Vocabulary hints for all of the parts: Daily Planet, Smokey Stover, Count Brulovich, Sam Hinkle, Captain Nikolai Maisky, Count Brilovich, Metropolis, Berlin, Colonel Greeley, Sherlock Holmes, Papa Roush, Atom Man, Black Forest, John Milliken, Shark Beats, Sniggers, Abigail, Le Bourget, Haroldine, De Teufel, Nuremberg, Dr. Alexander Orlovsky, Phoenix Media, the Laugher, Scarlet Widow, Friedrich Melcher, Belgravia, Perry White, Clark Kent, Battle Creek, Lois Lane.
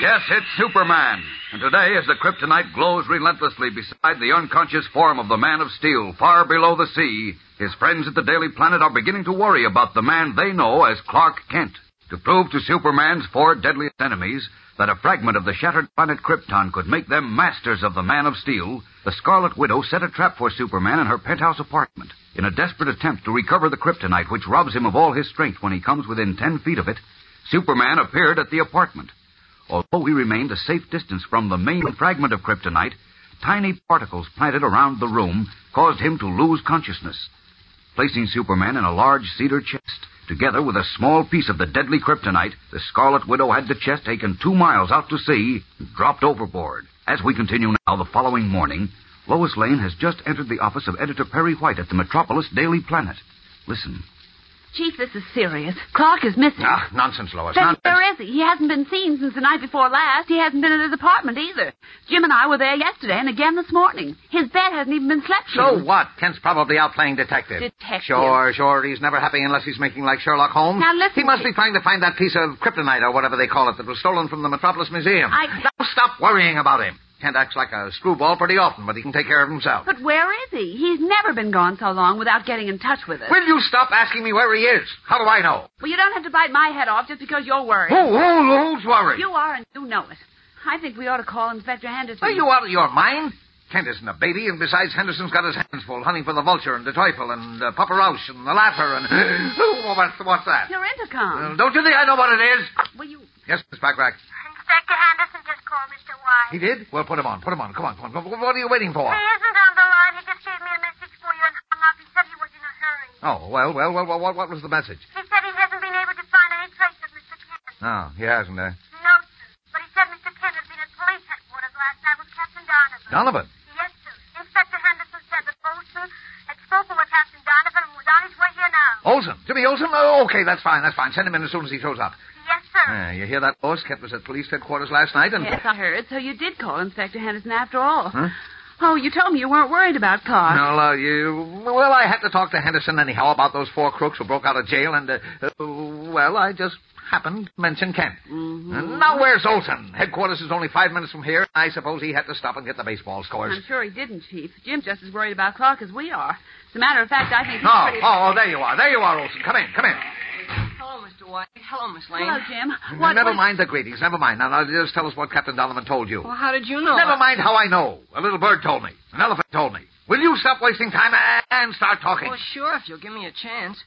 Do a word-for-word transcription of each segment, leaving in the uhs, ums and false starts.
Yes, it's Superman. And today, as the kryptonite glows relentlessly beside the unconscious form of the Man of Steel far below the sea, his friends at the Daily Planet are beginning to worry about the man they know as Clark Kent. To prove to Superman's four deadliest enemies that a fragment of the shattered planet Krypton could make them masters of the Man of Steel, the Scarlet Widow set a trap for Superman in her penthouse apartment. In a desperate attempt to recover the kryptonite, which robs him of all his strength when he comes within ten feet of it, Superman appeared at the apartment. Although he remained a safe distance from the main fragment of kryptonite, tiny particles planted around the room caused him to lose consciousness. Placing Superman in a large cedar chest, together with a small piece of the deadly kryptonite, the Scarlet Widow had the chest taken two miles out to sea and dropped overboard. As we continue now, the following morning, Lois Lane has just entered the office of editor Perry White at the Metropolis Daily Planet. Listen. Chief, this is serious. Clark is missing. Ah, nonsense, Lois. Then nonsense. Where is he? He hasn't been seen since the night before last. He hasn't been in his apartment either. Jim and I were there yesterday and again this morning. His bed hasn't even been slept in. So what? Kent's probably out playing detective. Detective? Sure, sure. He's never happy unless he's making like Sherlock Holmes. Now listen. He must be trying to find that piece of kryptonite or whatever they call it that was stolen from the Metropolis Museum. I... Now stop worrying about him. Kent acts like a screwball pretty often, but he can take care of himself. But where is he? He's never been gone so long without getting in touch with us. Will you stop asking me where he is? How do I know? Well, you don't have to bite my head off just because you're worried. Who, who, who's worried? You are, and you know it. I think we ought to call Inspector Henderson. Are you out of your mind? Kent isn't a baby, and besides, Henderson's got his hands full hunting for the Vulture and De Teufel and uh, Papa Roush and the Laugher and... oh, what's, what's that? Your intercom. Uh, don't you think I know what it is? Well, you... Yes, Miss Backrack. Inspector Henderson just called Mister White. He did? Well, put him on. Put him on. Come on, come on. What are you waiting for? He isn't on the line. He just gave me a message for you and hung up. He said he was in a hurry. Oh, well, well, well, what, what was the message? He said he hasn't been able to find any trace of Mister Kent. No, he hasn't, eh? No, sir. But he said Mister Kent had been at police headquarters last night with Captain Donovan. Donovan? Yes, sir. Inspector Henderson said that Olsen had spoken with Captain Donovan and was on his way here now. Olsen? Jimmy Olsen? Oh, okay, that's fine, that's fine. Send him in as soon as he shows up. Ah, you hear that, boss? Kent was at police headquarters last night and... Yes, I heard. So you did call Inspector Henderson after all. Huh? Oh, you told me you weren't worried about Clark. No, uh, you... Well, I had to talk to Henderson anyhow about those four crooks who broke out of jail and, uh, uh, well, I just happened to mention Kent. Mm-hmm. And now where's Olsen? Headquarters is only five minutes from here. I suppose he had to stop and get the baseball scores. I'm sure he didn't, Chief. Jim's just as worried about Clark as we are. As a matter of fact, I think he's oh, pretty... Oh, there you are. There you are, Olsen. Come in, come in. White. Hello, Miss Lane. Hello, Jim. What, Never what... mind the greetings. Never mind. Now, now, just tell us what Captain Donovan told you. Well, how did you know? Never I... mind how I know. A little bird told me. An elephant told me. Will you stop wasting time and start talking? Well, sure, if you'll give me a chance.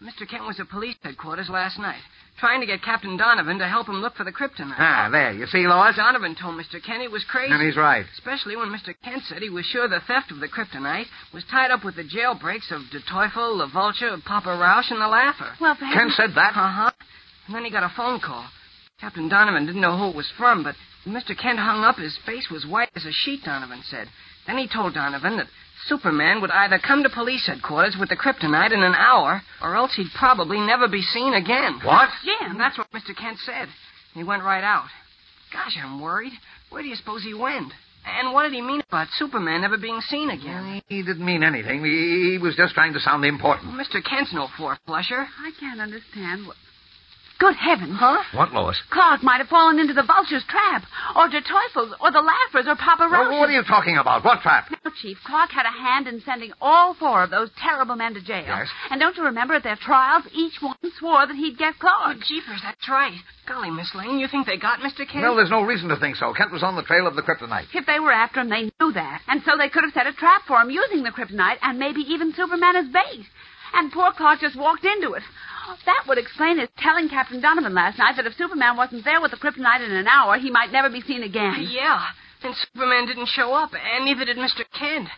Mister Kent was at police headquarters last night, trying to get Captain Donovan to help him look for the kryptonite. Ah, there. You see, Lois? Donovan told Mister Kent he was crazy. And he's right. Especially when Mister Kent said he was sure the theft of the kryptonite was tied up with the jailbreaks of De Teufel, the Vulture, Papa Roush, and the Laugher. Well, perhaps... Kent said that? Uh-huh. And then he got a phone call. Captain Donovan didn't know who it was from, but when Mister Kent hung up, his face was white as a sheet, Donovan said. Then he told Donovan that Superman would either come to police headquarters with the kryptonite in an hour, or else he'd probably never be seen again. What? Yeah, and that's what Mister Kent said. He went right out. Gosh, I'm worried. Where do you suppose he went? And what did he mean about Superman never being seen again? He didn't mean anything. He was just trying to sound important. Mister Kent's no four-flusher. I can't understand what... Good heavens. Huh? What, Lois? Clark might have fallen into the Vulture's trap, or De Teufel's, or the Laugher's, or Papa Roush's. Well, what are you talking about? What trap? Now, Chief, Clark had a hand in sending all four of those terrible men to jail. Yes. And don't you remember at their trials, each one swore that he'd get Clark. Oh, jeepers, that's right. Golly, Miss Lane, you think they got Mister Kent? Well, there's no reason to think so. Kent was on the trail of the kryptonite. If they were after him, they knew that. And so they could have set a trap for him using the kryptonite and maybe even Superman as bait. And poor Clark just walked into it. That would explain his telling Captain Donovan last night that if Superman wasn't there with the kryptonite in an hour, he might never be seen again. Yeah, and Superman didn't show up, and neither did Mister Kent.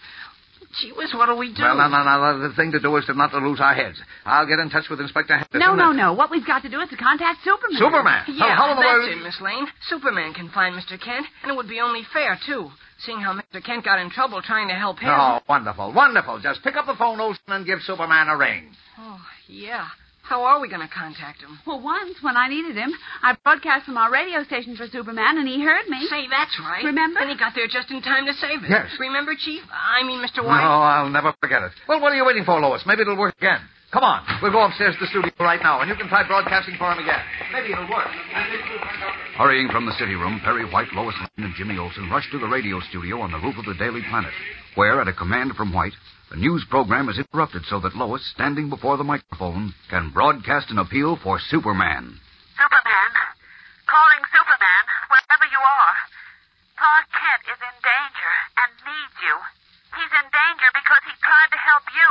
Gee whiz, what'll we do? Well, no, no, no. The thing to do is to not to lose our heads. I'll get in touch with Inspector Henderson. No, no, no. What we've got to do is to contact Superman. Superman? Yeah, how, how that's it, Miss Lane. Superman can find Mister Kent, and it would be only fair, too, seeing how Mister Kent got in trouble trying to help him. Oh, wonderful, wonderful. Just pick up the phone, Olsen, and give Superman a ring. Oh, yeah. How are we going to contact him? Well, once, when I needed him, I broadcast from our radio station for Superman, and he heard me. Say, that's right. Remember? And he got there just in time to save us. Yes. Remember, Chief? I mean, Mister White? No, I'll never forget it. Well, what are you waiting for, Lois? Maybe it'll work again. Come on. We'll go upstairs to the studio right now, and you can try broadcasting for him again. Maybe it'll work. Hurrying from the city room, Perry White, Lois Lane, and Jimmy Olsen rushed to the radio studio on the roof of the Daily Planet, where, at a command from White, the news program is interrupted so that Lois, standing before the microphone, can broadcast an appeal for Superman. Superman. Calling Superman, wherever you are. Clark Kent is in danger and needs you. He's in danger because he tried to help you.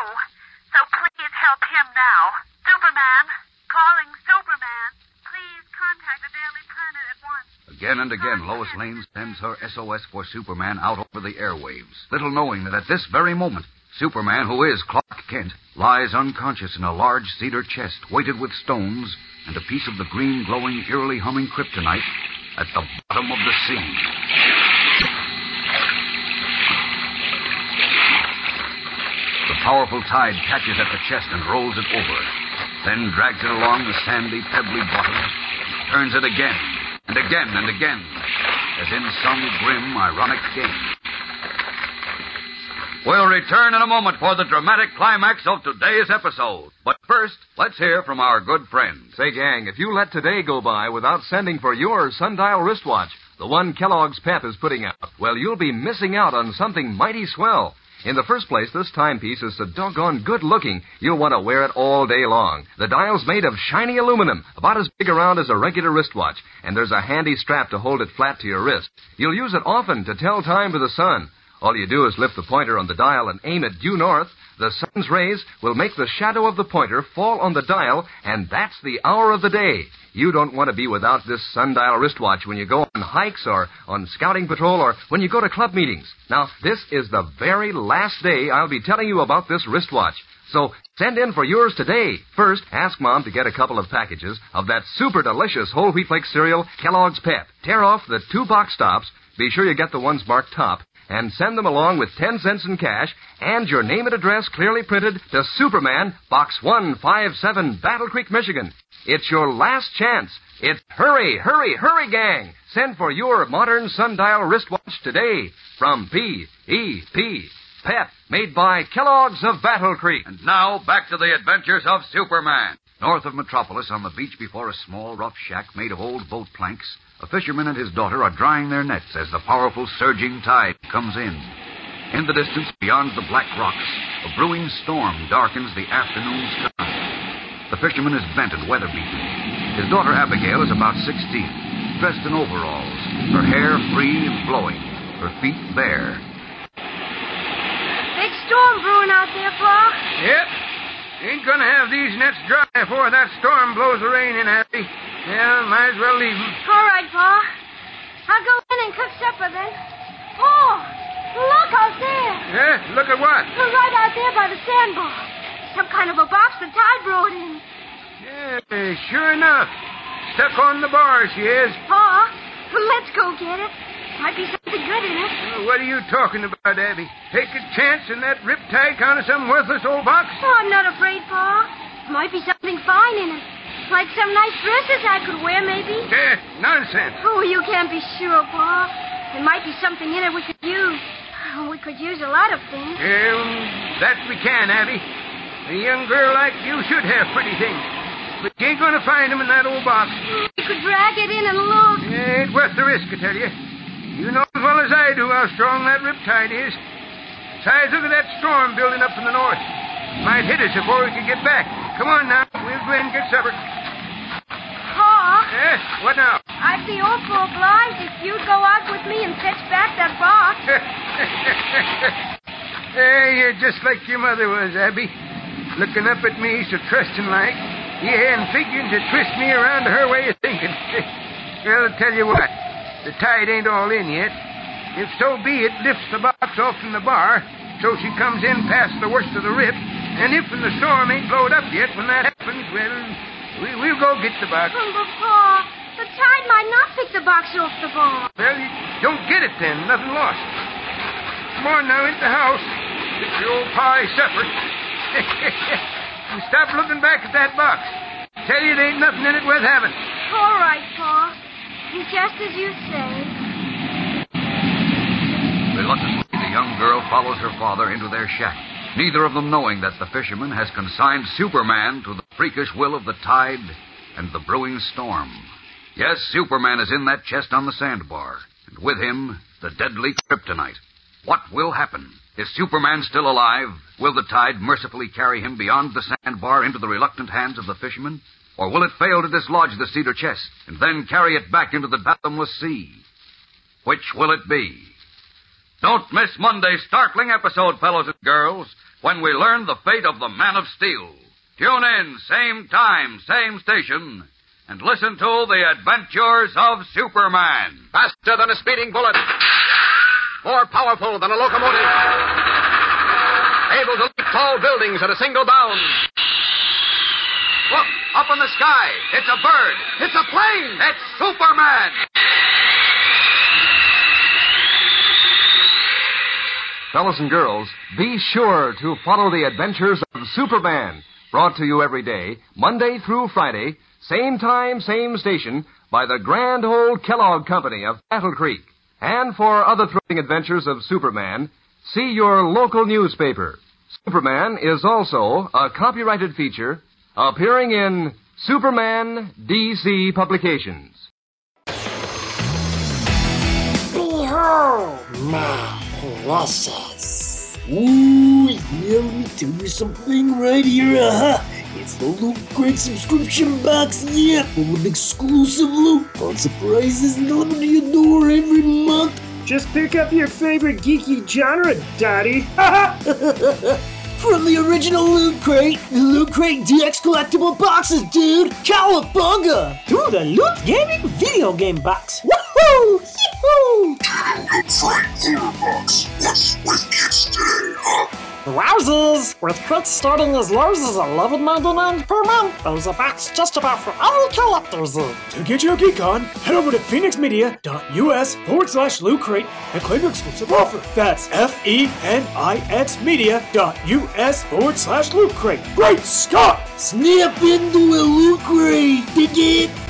So please help him now. Superman. Calling Superman. Please contact the Daily Planet at once. Again and again, Lois Lane sends her S O S for Superman out over the airwaves, little knowing that at this very moment, Superman, who is Clark Kent, lies unconscious in a large cedar chest weighted with stones and a piece of the green, glowing, eerily humming kryptonite at the bottom of the sea. The powerful tide catches at the chest and rolls it over, then drags it along the sandy, pebbly bottom, turns it again and again and again, as in some grim, ironic game. We'll return in a moment for the dramatic climax of today's episode. But first, let's hear from our good friends. Say, gang, if you let today go by without sending for your sundial wristwatch, the one Kellogg's Pep is putting out, well, you'll be missing out on something mighty swell. In the first place, this timepiece is so doggone good-looking, you'll want to wear it all day long. The dial's made of shiny aluminum, about as big around as a regular wristwatch, and there's a handy strap to hold it flat to your wrist. You'll use it often to tell time to the sun. All you do is lift the pointer on the dial and aim it due north. The sun's rays will make the shadow of the pointer fall on the dial, and that's the hour of the day. You don't want to be without this sundial wristwatch when you go on hikes or on scouting patrol or when you go to club meetings. Now, this is the very last day I'll be telling you about this wristwatch. So send in for yours today. First, ask Mom to get a couple of packages of that super delicious whole wheat flake cereal, Kellogg's Pep. Tear off the two box tops. Be sure you get the ones marked top. And send them along with ten cents in cash and your name and address clearly printed to Superman, Box one fifty-seven, Battle Creek, Michigan. It's your last chance. It's hurry, hurry, hurry, gang. Send for your modern sundial wristwatch today from P E P, Pep, made by Kellogg's of Battle Creek. And now, back to the adventures of Superman. North of Metropolis, on the beach before a small, rough shack made of old boat planks, a fisherman and his daughter are drying their nets as the powerful surging tide comes in. In the distance, beyond the black rocks, a brewing storm darkens the afternoon sky. The fisherman is bent and weather-beaten. His daughter, Abigail, is about sixteen, dressed in overalls, her hair free and blowing, her feet bare. Big storm brewing out there, Clark. Yep. Ain't gonna have these nets dry before that storm blows the rain in, Abby. Yeah, might as well leave them. All right, Pa. I'll go in and cook supper then. Oh, look out there. Yeah? Look at what? Well, right out there by the sandbar. Some kind of a box the tide brought in. Yeah, sure enough. Stuck on the bar, she is. Pa, let's go get it. Might be something good in it. Uh, what are you talking about, Abby? Take a chance in that riptide kind of some worthless old box? Oh, I'm not afraid, Pa. Might be something fine in it. Like some nice dresses I could wear, maybe? Eh, nonsense. Oh, you can't be sure, Pa. There might be something in it we could use. We could use a lot of things. Um, that we can, Abby. A young girl like you should have pretty things. But you ain't going to find them in that old box. We could drag it in and look. It ain't worth the risk, I tell you. You know as well as I do how strong that riptide is. Besides, look at that storm building up from the north. Might hit us before we could get back. Come on now. We'll go in and get supper. Pa? Yes? What now? I'd be awful obliged if you'd go out with me and fetch back that box. Hey, you're just like your mother was, Abby. Looking up at me so trusting like. Yeah, and figuring to twist me around to her way of thinking. Well, I'll tell you what. The tide ain't all in yet. If so be it lifts the box off from the bar so she comes in past the worst of the rip. And if the storm ain't blowed up yet, when that happens, well, we, we'll go get the box. But, Pa, the tide might not pick the box off the bar. Well, you don't get it then. Nothing lost. Come on now, into the house. Get your old pie supper. And stop looking back at that box. I tell you, there ain't nothing in it worth having. All right, Pa. Just as you say. Reluctantly, the young girl follows her father into their shack. Neither of them knowing that the fisherman has consigned Superman to the freakish will of the tide and the brewing storm. Yes, Superman is in that chest on the sandbar, and with him, the deadly kryptonite. What will happen? Is Superman still alive? Will the tide mercifully carry him beyond the sandbar into the reluctant hands of the fisherman? Or will it fail to dislodge the cedar chest and then carry it back into the fathomless sea? Which will it be? Don't miss Monday's startling episode, fellows and girls, when we learn the fate of the Man of Steel. Tune in, same time, same station, and listen to The Adventures of Superman. Faster than a speeding bullet. More powerful than a locomotive. Able to leap tall buildings at a single bound. Look, up in the sky. It's a bird. It's a plane. It's Superman. Fellas and girls, be sure to follow The Adventures of Superman, brought to you every day, Monday through Friday, same time, same station, by the grand old Kellogg Company of Battle Creek. And for other thrilling adventures of Superman, see your local newspaper. Superman is also a copyrighted feature appearing in Superman D C Publications. Behold, man. Precious. Ooh, yeah, let me tell you something right here. Aha! It's the Loot Crate subscription box, yeah! Full of exclusive loot, fun surprises, and delivered to your door every month. Just pick up your favorite geeky genre, Daddy. From the original Loot Crate, the Loot Crate D X collectible boxes, dude! Cowabunga! To the Loot Gaming video game box! Woohoo! Yee-hoo! To the Loot Crate hero box! What's with kids today, huh? Wowzers! With crates starting as low as eleven ninety-nine per month, there's a box just about for all collectors. To get your geek on, head over to phoenixmedia.us forward slash Loot Crate and claim your exclusive offer. That's F E N I X media.us forward slash Loot Crate. Great Scott! Snap into a Loot Crate, dig it?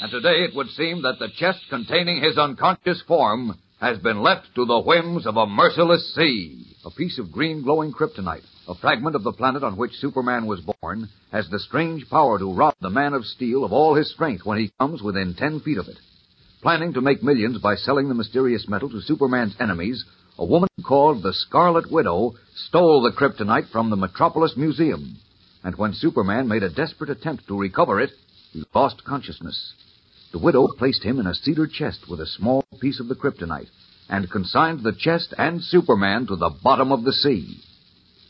And today it would seem that the chest containing his unconscious form has been left to the whims of a merciless sea. A piece of green glowing kryptonite, a fragment of the planet on which Superman was born, has the strange power to rob the Man of Steel of all his strength when he comes within ten feet of it. Planning to make millions by selling the mysterious metal to Superman's enemies, a woman called the Scarlet Widow stole the kryptonite from the Metropolis Museum. And when Superman made a desperate attempt to recover it, he lost consciousness. The widow placed him in a cedar chest with a small piece of the kryptonite and consigned the chest and Superman to the bottom of the sea.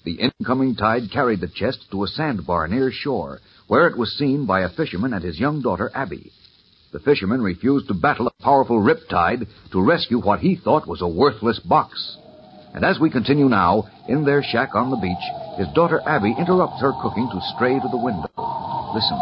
The incoming tide carried the chest to a sandbar near shore, where it was seen by a fisherman and his young daughter, Abby. The fisherman refused to battle a powerful riptide to rescue what he thought was a worthless box. And as we continue now, in their shack on the beach, his daughter, Abby, interrupts her cooking to stray to the window. Listen.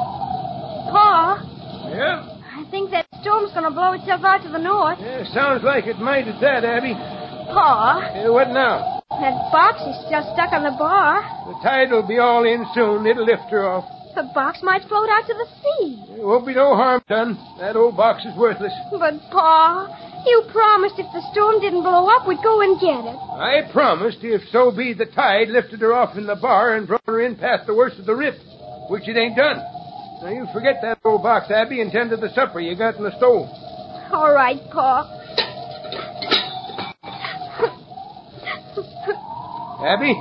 Pa? Yeah? I think that storm's going to blow itself out to the north. Yeah, sounds like it might at that, Abby. Pa? Yeah, what now? That box is still stuck on the bar. The tide will be all in soon. It'll lift her off. The box might float out to the sea. There won't be no harm done. That old box is worthless. But, Pa, you promised if the storm didn't blow up, we'd go and get it. I promised if so be the tide lifted her off in the bar and brought her in past the worst of the rip, which it ain't done. Now, you forget that old box, Abby, and tend to the supper you got in the stove. All right, Pa. Abby?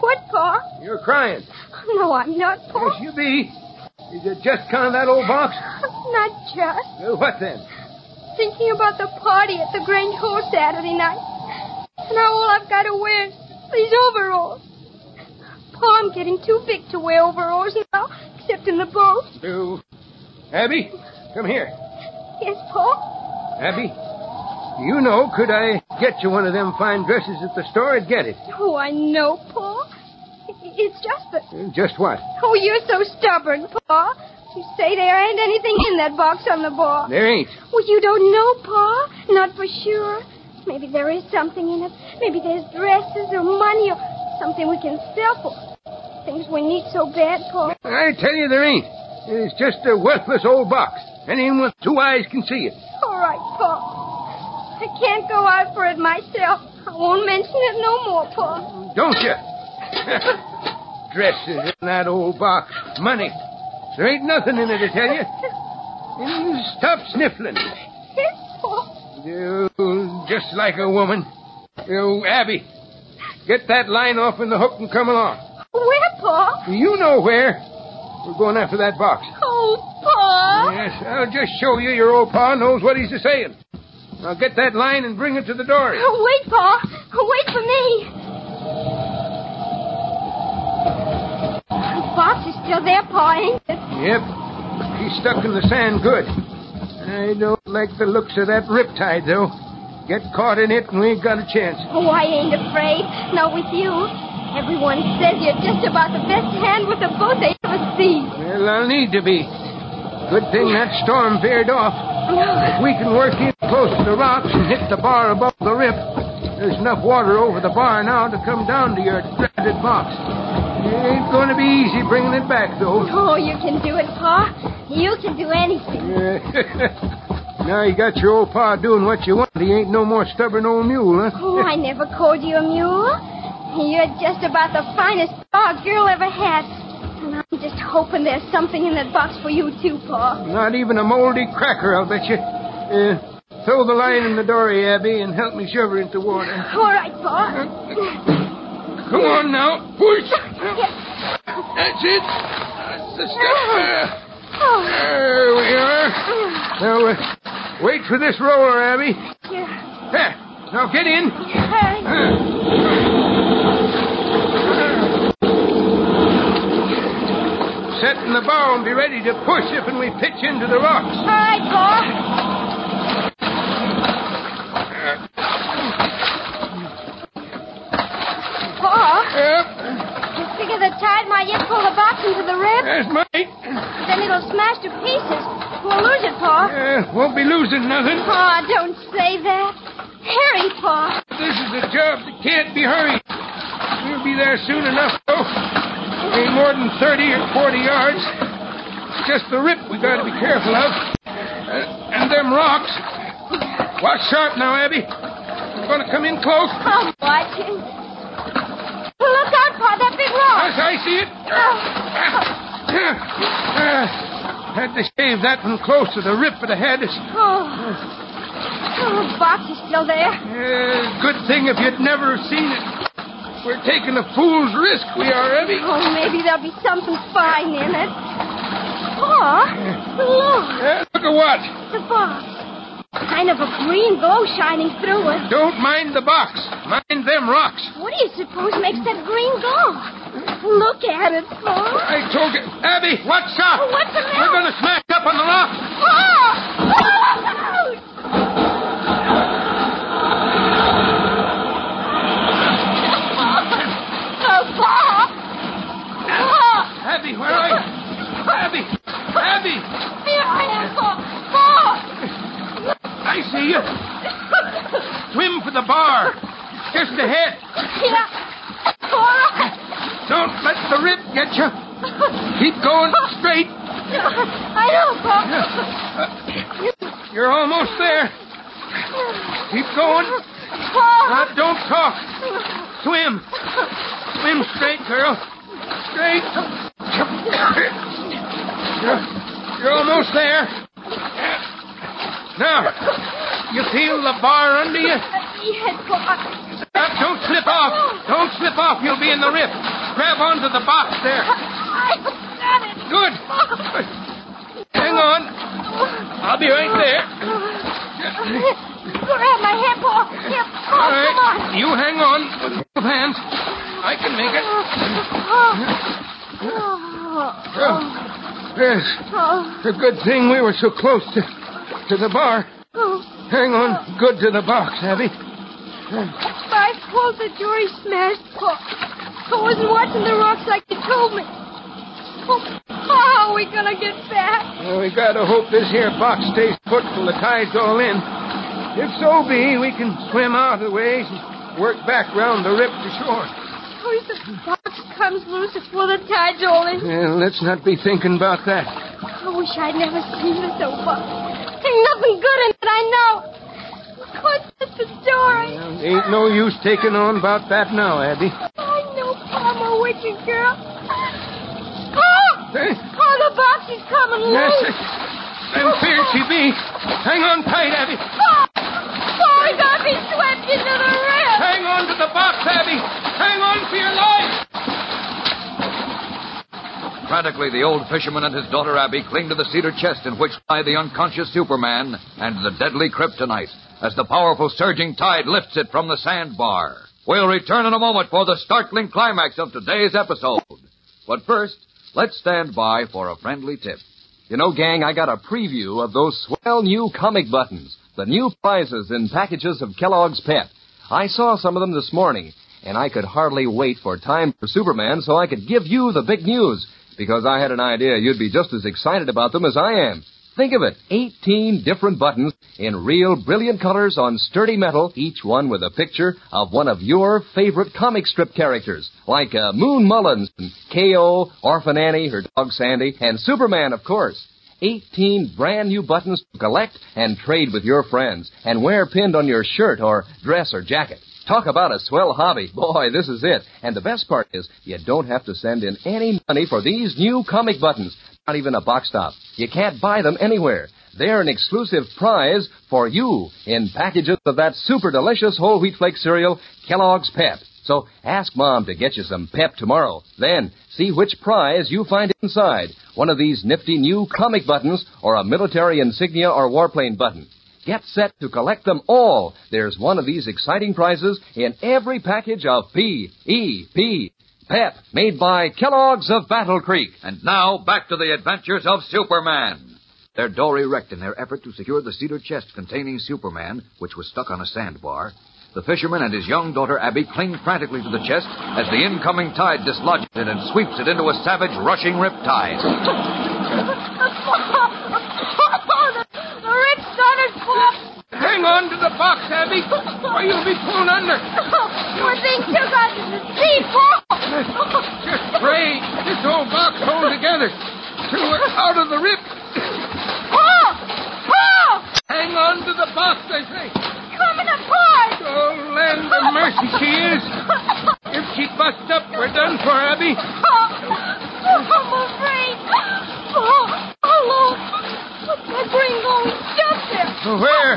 What, Pa? You're crying. No, I'm not, Pa. Yes, you be. Is it just counting that old box? Not just. Well, what then? Thinking about the party at the Grange Hall Saturday night. Now all I've got to wear is these overalls. Pa, I'm getting too big to wear overalls now, except in the boat. Do. Abby, come here. Yes, Pa? Abby? You know, could I get you one of them fine dresses at the store and get it? Oh, I know, Pa. It's just that... Just what? Oh, you're so stubborn, Pa. You say there ain't anything in that box on the bar. There ain't. Well, you don't know, Pa. Not for sure. Maybe there is something in it. Maybe there's dresses or money or something we can sell for. Things we need so bad, Pa. I tell you, there ain't. It's just a worthless old box. Anyone with two eyes can see it. All right, Pa. I can't go out for it myself. I won't mention it no more, Pa. Don't you? Dresses in that old box. Money. There ain't nothing in it, I tell you. You stop sniffling. Yes, Pa. You, just like a woman. You, Abby, get that line off in the hook and come along. Where, Pa? You know where. We're going after that box. Oh, Pa. Yes, I'll just show you your old Pa knows what he's a-saying. Now get that line and bring it to the door. Oh, wait, Pa. Wait for me. The box is still there, Pa, ain't it? Yep. She's stuck in the sand good. I don't like the looks of that riptide, though. Get caught in it and we ain't got a chance. Oh, I ain't afraid. Not with you. Everyone says you're just about the best hand with a boat they ever see. Well, I'll need to be. Good thing that storm veered off. If we can work in close to the rocks and hit the bar above the rip, there's enough water over the bar now to come down to your dreaded box. It ain't going to be easy bringing it back, though. Oh, you can do it, Pa. You can do anything. Uh, now you got your old Pa doing what you want. He ain't no more stubborn old mule, huh? Oh, I never called you a mule. You're just about the finest Pa a girl ever had. And I'm just hoping there's something in that box for you, too, Pa. Not even a moldy cracker, I'll bet you. Uh, throw the line in the dory, Abby, and help me shove her into water. All right, Pa. Come on now. Push. That's it. That's the step. There we are. Now, uh, wait for this roller, Abby. Yeah. There. Now get in. Yeah. Uh. Set in the bow and be ready to push if and we pitch into the rocks. All right, Pa. Pa? Yep. You figure the tide might yet pull the box into the rip? Yes, might. Then it'll smash to pieces. We'll lose it, Pa. Uh, won't be losing nothing. Pa, don't say that. Hurry, Pa. This is a job that can't be hurried. We'll be there soon enough, though. Ain't more than thirty or forty yards. It's just the rip we got to be careful of. Uh, and them rocks. Watch sharp now, Abby. We're going to come in close. I'm watching. Look out, Pa, that big rock. Yes, I see it. Oh. Uh, had to shave that one close to the rip of the head. Oh. Oh, the box is still there. Uh, good thing if you'd never seen it. We're taking a fool's risk, we are, Abby. Oh, maybe there'll be something fine in it. Pa, look. Yeah, look at what? The box. I sign of a green glow shining through it. Don't mind the box. Mind them rocks. What do you suppose makes that green glow? Look at it, Paul. I told you. Abby, what's up? Oh, what's the matter? We're going to smash up on the rocks. Oh! Abby, where are you? Abby! Abby! Here I am, Paul! Paul! I see you. Swim for the bar. Just ahead. Yeah. All right. Don't let the rip get you. Keep going straight. I know, Paul. Uh, you're almost there. Keep going. Paul! Now, don't talk. Swim. Swim straight, girl. Straight. You're almost there. Now, you feel the bar under you? Yes, Pop. Now, don't slip off. Don't slip off. You'll be in the rift. Grab onto the box there. I've got it. Good. Hang on. I'll be right there. Grab my hand, Pop. Here, Pop, all right. Come on. You hang on with both hands. I can make it. Oh, oh. Yes. Oh. It's a good thing we were so close to, to the bar. Oh. Hang on oh. good to the box, Abby. By fault the jury smashed, Paul. I wasn't watching the rocks like you told me. Oh, how are we going to get back? Well, we got to hope this here box stays put till the tide's all in. If so be, we can swim out of the ways and work back round the rip to shore. Oh, is the box comes loose before the tide's all in. Yeah, let's not be thinking about that. I wish I'd never seen this old box. Ain't nothing good in it, I know. What's the story? Well, ain't no use taking on about that now, Abby. I know, Paul, I'm a wicked girl. Paul! Hey. Paul, the box is coming yes, loose. And here she be. Hang on tight, Abby. Paul! Paul, we got to be swept into the river. Hang on to the box, Abby. Hang on for your life. Frantically, the old fisherman and his daughter Abby cling to the cedar chest in which lie the unconscious Superman and the deadly kryptonite as the powerful surging tide lifts it from the sandbar. We'll return in a moment for the startling climax of today's episode. But first, let's stand by for a friendly tip. You know, gang, I got a preview of those swell new comic buttons, the new prizes in packages of Kellogg's Pep. I saw some of them this morning, and I could hardly wait for Time for Superman so I could give you the big news. Because I had an idea you'd be just as excited about them as I am. Think of it, eighteen different buttons in real brilliant colors on sturdy metal, each one with a picture of one of your favorite comic strip characters, like uh, Moon Mullins, and K O, Orphan Annie, her dog Sandy, and Superman, of course. eighteen brand new buttons to collect and trade with your friends and wear pinned on your shirt or dress or jacket. Talk about a swell hobby. Boy, this is it. And the best part is you don't have to send in any money for these new comic buttons, not even a box top. You can't buy them anywhere. They're an exclusive prize for you in packages of that super delicious whole wheat flake cereal, Kellogg's Pep. So ask Mom to get you some Pep tomorrow. Then see which prize you find inside, one of these nifty new comic buttons or a military insignia or warplane button. Get set to collect them all. There's one of these exciting prizes in every package of P E P, Pep, made by Kellogg's of Battle Creek. And now, back to the adventures of Superman. Their door erect in their effort to secure the cedar chest containing Superman, which was stuck on a sandbar, the fisherman and his young daughter Abby cling frantically to the chest as the incoming tide dislodges it and sweeps it into a savage, rushing riptide. Hang on to the box, Abby, or you'll be thrown under. We're being took out to the sea, Paul. Just pray this whole box holds together. We're out of the rip. Paul! Paul! Hang on to the box, I say. Coming apart. Oh, land of mercy, she is. If she busts up, we're done for, Abby. Oh, I'm afraid. Oh, hello. What's my brain going just there? Where?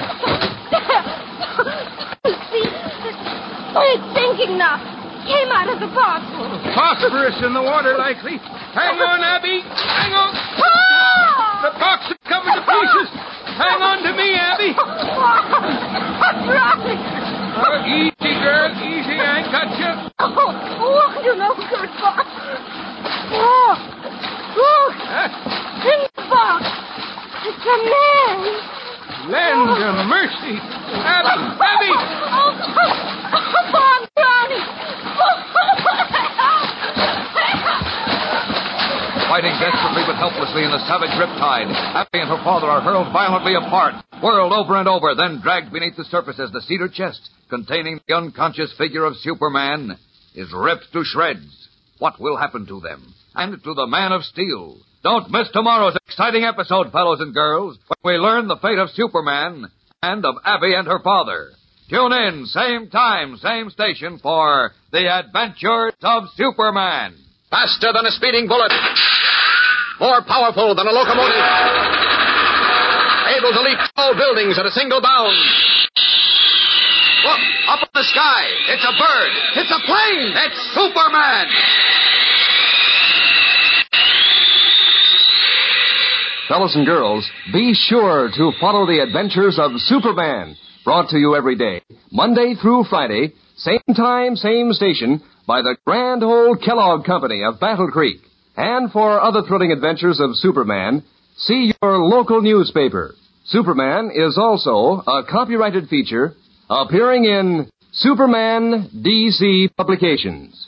See, it's sinking now. Came out of the box. Phosphorus in the water, likely. Hang on, Abby. Hang on. Oh! The box is covered to pieces. Hang on to me, Abby. Oh, mercy! Abby! Abby! Oh, oh, oh, oh, I'm drowning! Fighting desperately but helplessly in the savage riptide, Abby and her father are hurled violently apart, whirled over and over, then dragged beneath the surface as the cedar chest containing the unconscious figure of Superman is ripped to shreds. What will happen to them? And to the Man of Steel? Don't miss tomorrow's exciting episode, fellows and girls, when we learn the fate of Superman and of Abby and her father. Tune in, same time, same station, for The Adventures of Superman. Faster than a speeding bullet. More powerful than a locomotive. Able to leap tall buildings at a single bound. Look, up in the sky. It's a bird. It's a plane. It's Superman. Fellas and girls, be sure to follow The Adventures of Superman, brought to you every day, Monday through Friday, same time, same station, by the grand old Kellogg Company of Battle Creek. And for other thrilling adventures of Superman, see your local newspaper. Superman is also a copyrighted feature appearing in Superman D C Publications.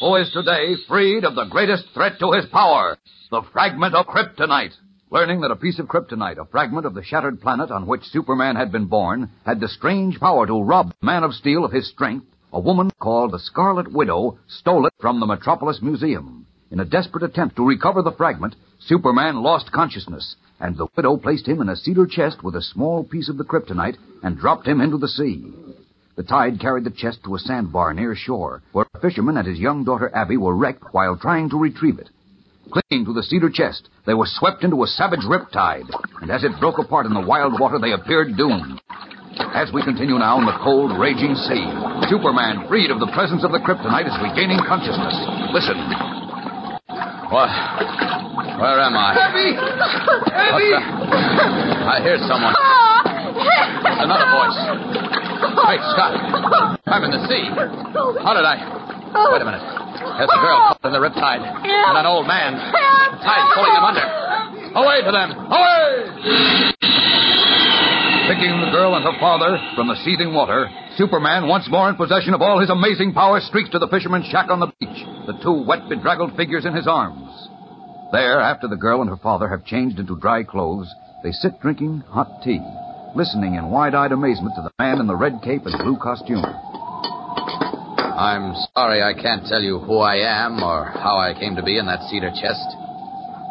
who is today freed of the greatest threat to his power, the fragment of kryptonite. Learning that a piece of kryptonite, a fragment of the shattered planet on which Superman had been born, had the strange power to rob the Man of Steel of his strength, a woman called the Scarlet Widow stole it from the Metropolis Museum. In a desperate attempt to recover the fragment, Superman lost consciousness, and the Widow placed him in a cedar chest with a small piece of the kryptonite and dropped him into the sea. The tide carried the chest to a sandbar near shore, where a fisherman and his young daughter Abby were wrecked while trying to retrieve it. Clinging to the cedar chest, they were swept into a savage riptide, and as it broke apart in the wild water, they appeared doomed. As we continue now in the cold, raging sea, Superman freed of the presence of the kryptonite is regaining consciousness. Listen. What? Where am I? Abby! Abby! The... I hear someone. There's another voice. Wait, stop. I'm in the sea. How did I... Wait a minute. There's a girl caught in the riptide. And an old man. The tide's pulling them under. Away to them. Away! Picking the girl and her father from the seething water, Superman, once more in possession of all his amazing power, streaks to the fisherman's shack on the beach, the two wet, bedraggled figures in his arms. There, after the girl and her father have changed into dry clothes, they sit drinking hot tea, listening in wide-eyed amazement to the man in the red cape and blue costume. I'm sorry I can't tell you who I am or how I came to be in that cedar chest,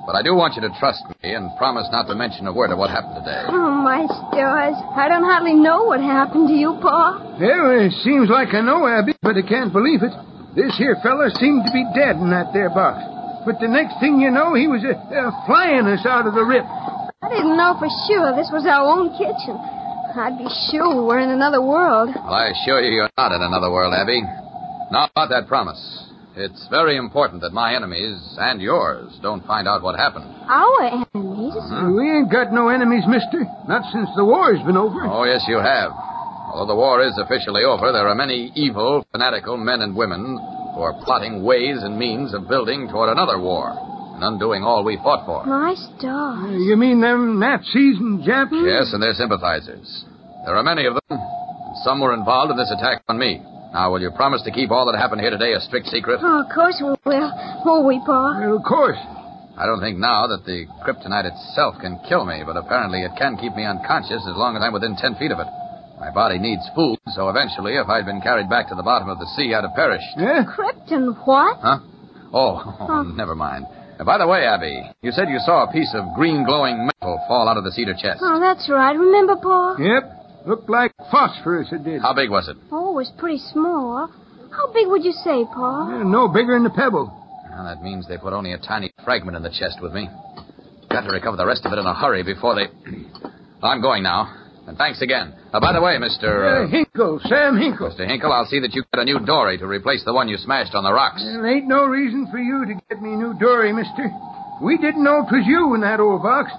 but I do want you to trust me and promise not to mention a word of what happened today. Oh, my stars. I don't hardly know what happened to you, Pa. Yeah, it seems like I know, Abby, but I can't believe it. This here fella seemed to be dead in that there box, but the next thing you know, he was uh, uh, flying us out of the rip. I didn't know for sure this was our own kitchen. I'd be sure we're in another world. Well, I assure you you're not in another world, Abby. Not about that promise. It's very important that my enemies and yours don't find out what happened. Our enemies? Mm-hmm. We ain't got no enemies, mister. Not since the war's been over. Oh, yes, you have. Although the war is officially over, there are many evil, fanatical men and women who are plotting ways and means of building toward another war and undoing all we fought for. My stars. Uh, you mean them Nazis and Japanese? Yes, and their sympathizers. There are many of them. Some were involved in this attack on me. Now, will you promise to keep all that happened here today a strict secret? Oh, of course we will. Will we, Pa? Well, of course. I don't think now that the kryptonite itself can kill me, but apparently it can keep me unconscious as long as I'm within ten feet of it. My body needs food, so eventually, if I'd been carried back to the bottom of the sea, I'd have perished. Yeah? Krypton what? Huh? Oh, oh, never mind. And by the way, Abby, you said you saw a piece of green glowing metal fall out of the cedar chest. Oh, that's right. Remember, Pa? Yep. Looked like phosphorus, it did. How big was it? Oh, it was pretty small. How big would you say, Pa? Yeah, no bigger than a pebble. Well, that means they put only a tiny fragment in the chest with me. Got to recover the rest of it in a hurry before they... I'm going now. And thanks again. Uh, by the way, Mister Uh, uh, Hinkle, Sam Hinkle. Mister Hinkle, I'll see that you get a new dory to replace the one you smashed on the rocks. There ain't no reason for you to get me a new dory, mister. We didn't know 'twas you in that old box.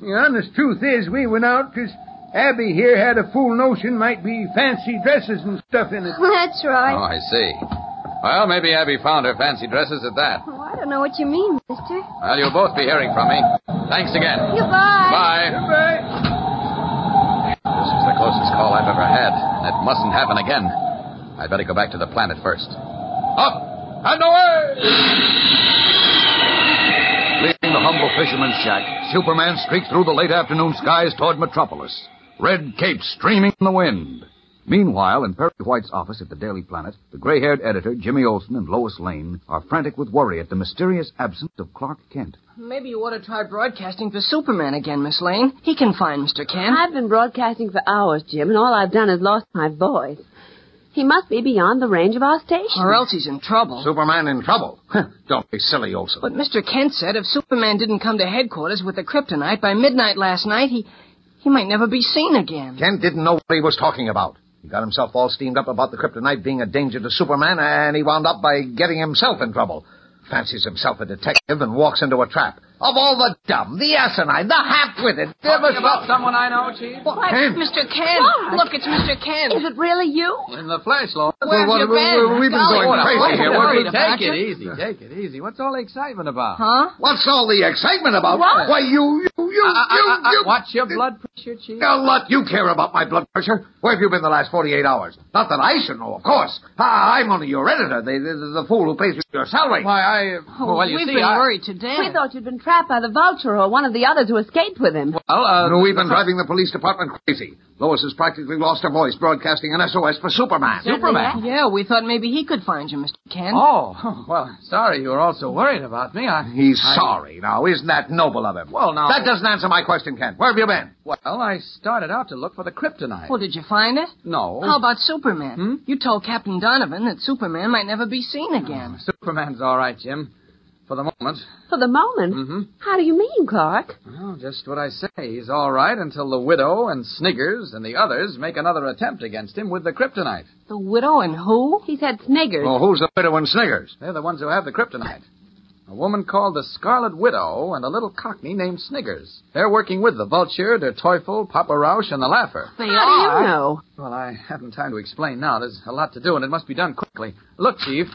The honest truth is, we went out 'cause Abby here had a fool notion might be fancy dresses and stuff in it. That's right. Oh, I see. Well, maybe Abby found her fancy dresses at that. Oh, I don't know what you mean, mister. Well, you'll both be hearing from me. Thanks again. Goodbye. Bye. Goodbye. This is the closest call I've ever had. It mustn't happen again. I'd better go back to the planet first. Up and away! Leaving the humble fisherman's shack, Superman streaked through the late afternoon skies toward Metropolis, red cape streaming in the wind. Meanwhile, in Perry White's office at the Daily Planet, the gray-haired editor, Jimmy Olsen, and Lois Lane are frantic with worry at the mysterious absence of Clark Kent. Maybe you ought to try broadcasting for Superman again, Miss Lane. He can find Mister Kent. I've been broadcasting for hours, Jim, and all I've done is lost my voice. He must be beyond the range of our station. Or else he's in trouble. Superman in trouble? Don't be silly, Olsen. But Mister Kent said if Superman didn't come to headquarters with the kryptonite by midnight last night, he, he might never be seen again. Kent didn't know what he was talking about. He got himself all steamed up about the kryptonite being a danger to Superman, and he wound up by getting himself in trouble. Fancies himself a detective and walks into a trap. Of all the dumb, the asinine, the half-witted... Talking about someone I know, Chief? Well, Kent. Mister Kent. What? Look, it's Mister Kent. Is it really you? In the flesh, Lois. Where's well, you we, been? We've been Golly, going crazy here. We're take it easy. Take it easy. What's all the excitement about? Huh? What's all the excitement about? What? Why, you... you, you, I, I, you, I, I, you. What's your blood pressure, Chief? Now, look, you care about my blood pressure. Where have you been the last forty-eight hours? Not that I should know, of course. I, I'm only your editor, the, the, the fool who pays your salary. Why, I... Oh, well, you we've see, been I, worried today. We thought you'd been trapped by the Vulture or one of the others who escaped with him. Well, uh... No, we've been driving the police department crazy. Lois has practically lost her voice broadcasting an S O S for Superman. Superman? Yeah, we thought maybe he could find you, Mister Kent. Oh, well, sorry you were all so worried about me. I... He's I... sorry, now. Isn't that noble of him? Well, now... That doesn't answer my question, Kent. Where have you been? Well, I started out to look for the kryptonite. Well, did you find it? No. How about Superman? Hmm? You told Captain Donovan that Superman might never be seen again. Oh, Superman's all right, Jim. For the moment. For the moment? Mm-hmm. How do you mean, Clark? Well, just what I say. He's all right until the widow and Sniggers and the others make another attempt against him with the kryptonite. The widow and who? He said Sniggers. Well, who's the widow and Sniggers? They're the ones who have the kryptonite. A woman called the Scarlet Widow and a little cockney named Sniggers. They're working with the Vulture, De Teufel, Papa Roush, and the Laugher. They How are? do you know? Well, I haven't time to explain now. There's a lot to do, and it must be done quickly. Look, Chief...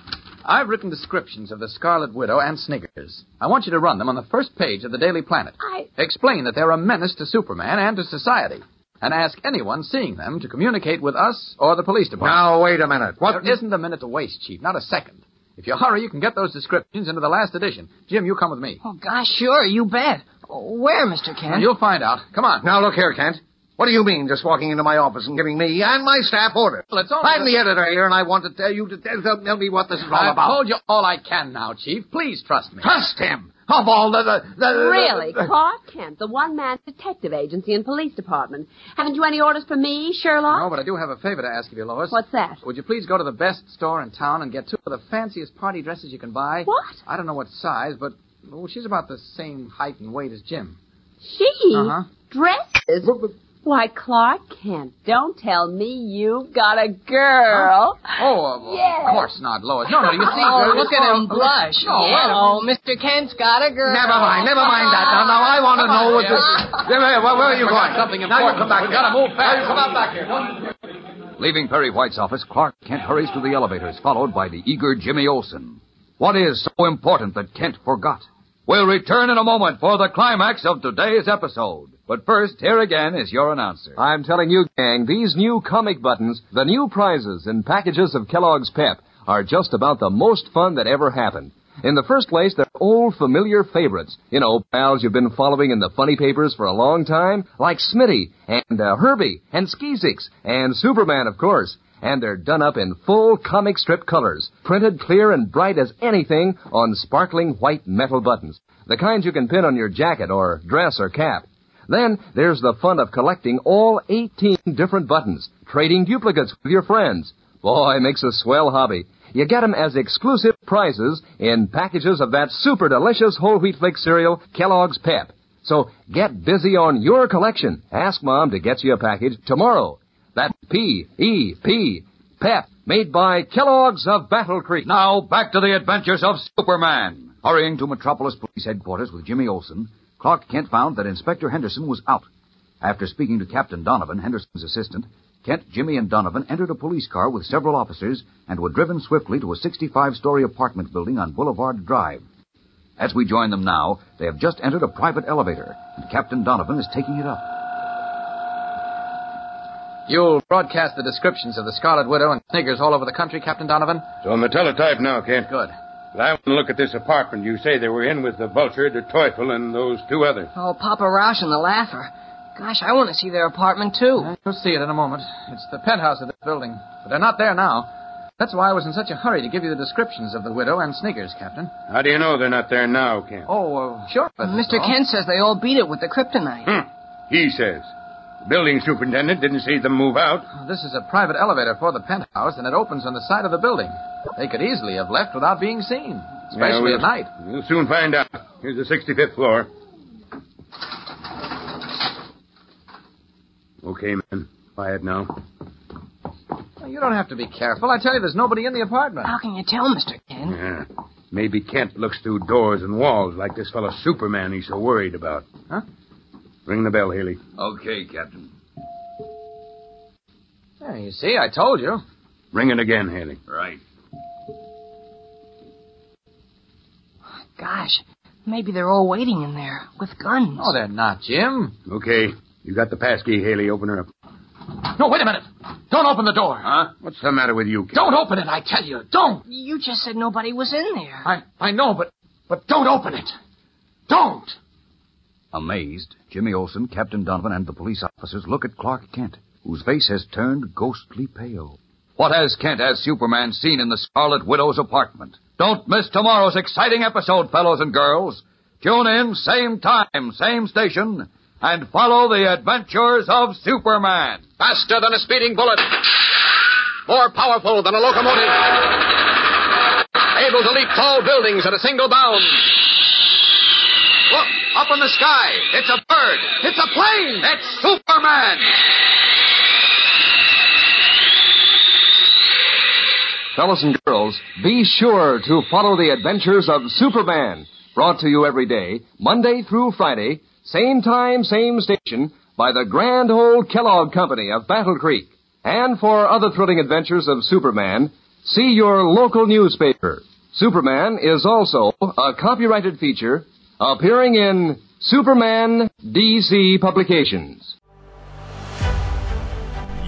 I've written descriptions of the Scarlet Widow and Sniggers. I want you to run them on the first page of the Daily Planet. I... Explain that they're a menace to Superman and to society. And ask anyone seeing them to communicate with us or the police department. Now, wait a minute. What? There isn't a minute to waste, Chief. Not a second. If you hurry, you can get those descriptions into the last edition. Jim, you come with me. Oh, gosh, sure. You bet. Where, Mister Kent? Well, you'll find out. Come on. Now, look here, Kent. What do you mean, just walking into my office and giving me and my staff orders? Well, it's all... I'm the editor here, and I want to tell you to tell me what this is all I've about. I've told you all I can now, Chief. Please trust me. Trust him? Of all the... the, the really? The... Clark Kent, the one-man detective agency and police department. Haven't you any orders for me, Sherlock? No, but I do have a favor to ask of you, Lois. What's that? Would you please go to the best store in town and get two of the fanciest party dresses you can buy? What? I don't know what size, but well, she's about the same height and weight as Jim. She? Uh-huh. Dresses? But, but... Why, Clark Kent, don't tell me you've got a girl. Huh? Oh, uh, yes. Of course not, Lois. No, no, you see... Oh, look at him blush. Oh, yeah. well, oh, Mister Kent's got a girl. Never mind, never mind that. Now, now I want to know what this... Where, where are you going? Something important. Now you come back. We've got to move fast. You come out back here. Leaving Perry White's office, Clark Kent hurries to the elevators, followed by the eager Jimmy Olsen. What is so important that Kent forgot? We'll return in a moment for the climax of today's episode. But first, here again is your announcer. I'm telling you, gang, these new comic buttons, the new prizes and packages of Kellogg's Pep, are just about the most fun that ever happened. In the first place, they're old, familiar favorites. You know, pals you've been following in the funny papers for a long time, like Smitty and uh, Herbie and Skeezix and Superman, of course. And they're done up in full comic strip colors, printed clear and bright as anything on sparkling white metal buttons, the kinds you can pin on your jacket or dress or cap. Then there's the fun of collecting all eighteen different buttons, trading duplicates with your friends. Boy, makes a swell hobby. You get them as exclusive prizes in packages of that super delicious whole wheat flake cereal, Kellogg's Pep. So get busy on your collection. Ask Mom to get you a package tomorrow. That's P E P, Pep, made by Kellogg's of Battle Creek. Now, back to the adventures of Superman. Hurrying to Metropolis Police Headquarters with Jimmy Olsen, Clark Kent found that Inspector Henderson was out. After speaking to Captain Donovan, Henderson's assistant, Kent, Jimmy, and Donovan entered a police car with several officers and were driven swiftly to a sixty-five story apartment building on Boulevard Drive. As we join them now, they have just entered a private elevator, and Captain Donovan is taking it up. You'll broadcast the descriptions of the Scarlet Widow and Sniggers all over the country, Captain Donovan? It's on the teletype now, Kent. Good. But I want to look at this apartment you say they were in with the Vulture, De Teufel, and those two others. Oh, Papa Roush and the Laugher. Gosh, I want to see their apartment, too. You'll see it in a moment. It's the penthouse of this building, but they're not there now. That's why I was in such a hurry to give you the descriptions of the widow and Sniggers, Captain. How do you know they're not there now, Kent? Oh, uh, sure. Mister Kent says they all beat it with the kryptonite. Hmm. He says. The building superintendent didn't see them move out. This is a private elevator for the penthouse, and it opens on the side of the building. They could easily have left without being seen, especially yeah, we'll, at night. We'll soon find out. Here's the sixty-fifth floor. Okay, man. Quiet now. Well, you don't have to be careful. I tell you, there's nobody in the apartment. How can you tell, Mister Kent? Yeah. Maybe Kent looks through doors and walls like this fellow Superman he's so worried about. Huh? Ring the bell, Haley. Okay, Captain. Yeah, you see, I told you. Ring it again, Haley. Right. Oh, gosh, maybe they're all waiting in there with guns. No, they're not, Jim. Okay. You got the passkey, Haley. Open her up. No, wait a minute. Don't open the door. Huh? What's the matter with you, Kent? Don't open it, I tell you. Don't. You just said nobody was in there. I, I know, but, but don't open it. Don't. Amazed, Jimmy Olsen, Captain Donovan, and the police officers look at Clark Kent, whose face has turned ghostly pale. What has Kent as Superman seen in the Scarlet Widow's apartment? Don't miss tomorrow's exciting episode, fellows and girls. Tune in, same time, same station, and follow the adventures of Superman. Faster than a speeding bullet. More powerful than a locomotive. Able to leap tall buildings at a single bound. Look, up in the sky. It's a bird. It's a plane. It's Superman. Fellas and girls, be sure to follow the adventures of Superman. Brought to you every day, Monday through Friday, same time, same station, by the grand old Kellogg Company of Battle Creek. And for other thrilling adventures of Superman, see your local newspaper. Superman is also a copyrighted feature appearing in Superman D C Publications.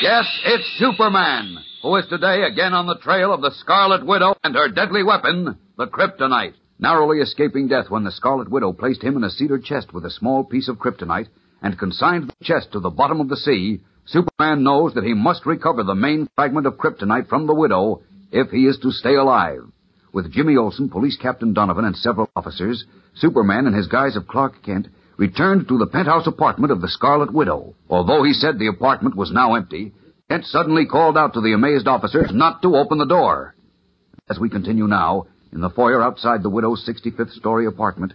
Yes, it's Superman, who is today again on the trail of the Scarlet Widow and her deadly weapon, the kryptonite. Narrowly escaping death when the Scarlet Widow placed him in a cedar chest with a small piece of kryptonite and consigned the chest to the bottom of the sea, Superman knows that he must recover the main fragment of kryptonite from the widow if he is to stay alive. With Jimmy Olsen, Police Captain Donovan, and several officers, Superman, in his guise of Clark Kent, returned to the penthouse apartment of the Scarlet Widow. Although he said the apartment was now empty, Kent suddenly called out to the amazed officers not to open the door. As we continue now, in the foyer outside the widow's sixty-fifth story apartment,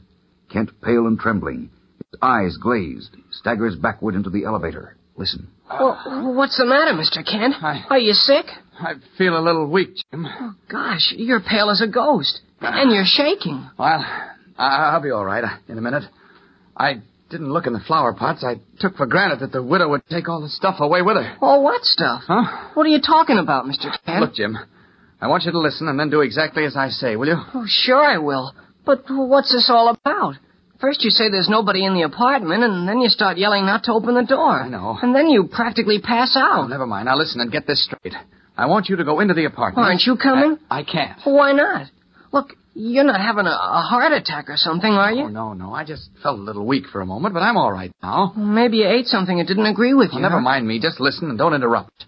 Kent, pale and trembling, his eyes glazed, staggers backward into the elevator. Listen. Well, what's the matter, Mister Kent? I, Are you sick? I feel a little weak, Jim. Oh, gosh, you're pale as a ghost. Uh, and you're shaking. Well, I'll be all right in a minute. I didn't look in the flower pots. I took for granted that the widow would take all the stuff away with her. Oh, what stuff? Huh? What are you talking about, Mister Kent? Look, Jim, I want you to listen and then do exactly as I say, will you? Oh, sure I will. But what's this all about? First you say there's nobody in the apartment, and then you start yelling not to open the door. I know. And then you practically pass out. Oh, never mind. Now listen and get this straight. I want you to go into the apartment. Aren't you coming? I, I can't. Why not? Look, You're not having a, a heart attack or something, are you? Oh, no, no. I just felt a little weak for a moment, but I'm all right now. Well, maybe you ate something that didn't agree with you. Oh, never huh? mind me. Just listen and don't interrupt.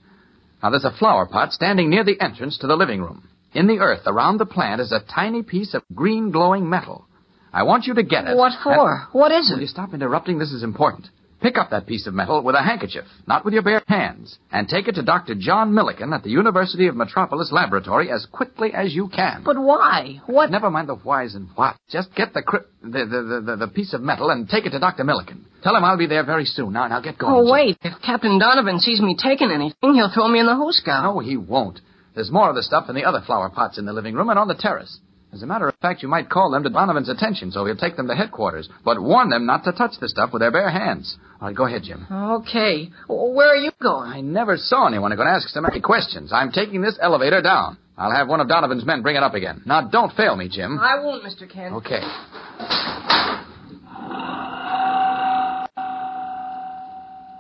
Now, there's a flower pot standing near the entrance to the living room. In the earth around the plant is a tiny piece of green glowing metal. I want you to get it. What for? And... What is it? Will you stop interrupting? This is important. Pick up that piece of metal with a handkerchief, not with your bare hands, and take it to Doctor John Milliken at the University of Metropolis Laboratory as quickly as you can. But why? What? Never mind the whys and what. Just get the crypt, the, the, the, the piece of metal and take it to Doctor Milliken. Tell him I'll be there very soon. Now, now get going. Oh, wait. If Captain Donovan sees me taking anything, he'll throw me in the hose scout. No, he won't. There's more of the stuff in the other flower pots in the living room and on the terrace. As a matter of fact, you might call them to Donovan's attention, so he'll take them to headquarters. But warn them not to touch the stuff with their bare hands. All right, go ahead, Jim. Okay. Well, where are you going? I never saw anyone who could ask so many questions. I'm taking this elevator down. I'll have one of Donovan's men bring it up again. Now, don't fail me, Jim. I won't, Mister Kent. Okay.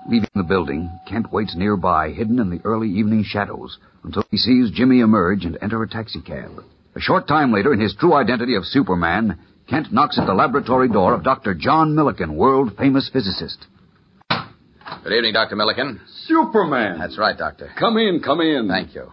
Leaving the building, Kent waits nearby, hidden in the early evening shadows, until he sees Jimmy emerge and enter a taxicab. A short time later, in his true identity of Superman, Kent knocks at the laboratory door of Doctor John Milliken, world-famous physicist. Good evening, Doctor Milliken. Superman! That's right, Doctor. Come in, come in. Thank you.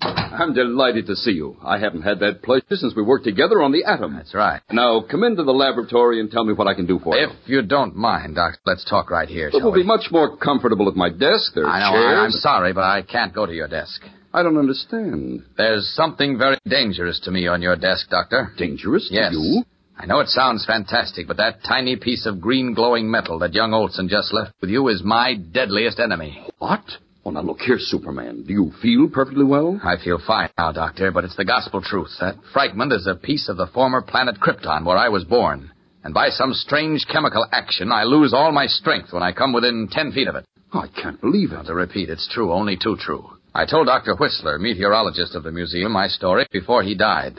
I'm delighted to see you. I haven't had that pleasure since we worked together on the atom. That's right. Now, come into the laboratory and tell me what I can do for you. If you don't mind, Doc, let's talk right here, shall we? It will be much more comfortable at my desk. There are I know, chairs. I'm sorry, but I can't go to your desk. I don't understand. There's something very dangerous to me on your desk, Doctor. Dangerous to yes. you? I know it sounds fantastic, but that tiny piece of green glowing metal that young Olsen just left with you is my deadliest enemy. What? Oh, now look here, Superman. Do you feel perfectly well? I feel fine now, Doctor, but it's the gospel truth. That fragment is a piece of the former planet Krypton where I was born. And by some strange chemical action, I lose all my strength when I come within ten feet of it. Oh, I can't believe it. Now, to repeat, it's true, only too true. I told Doctor Whistler, meteorologist of the museum, my story before he died.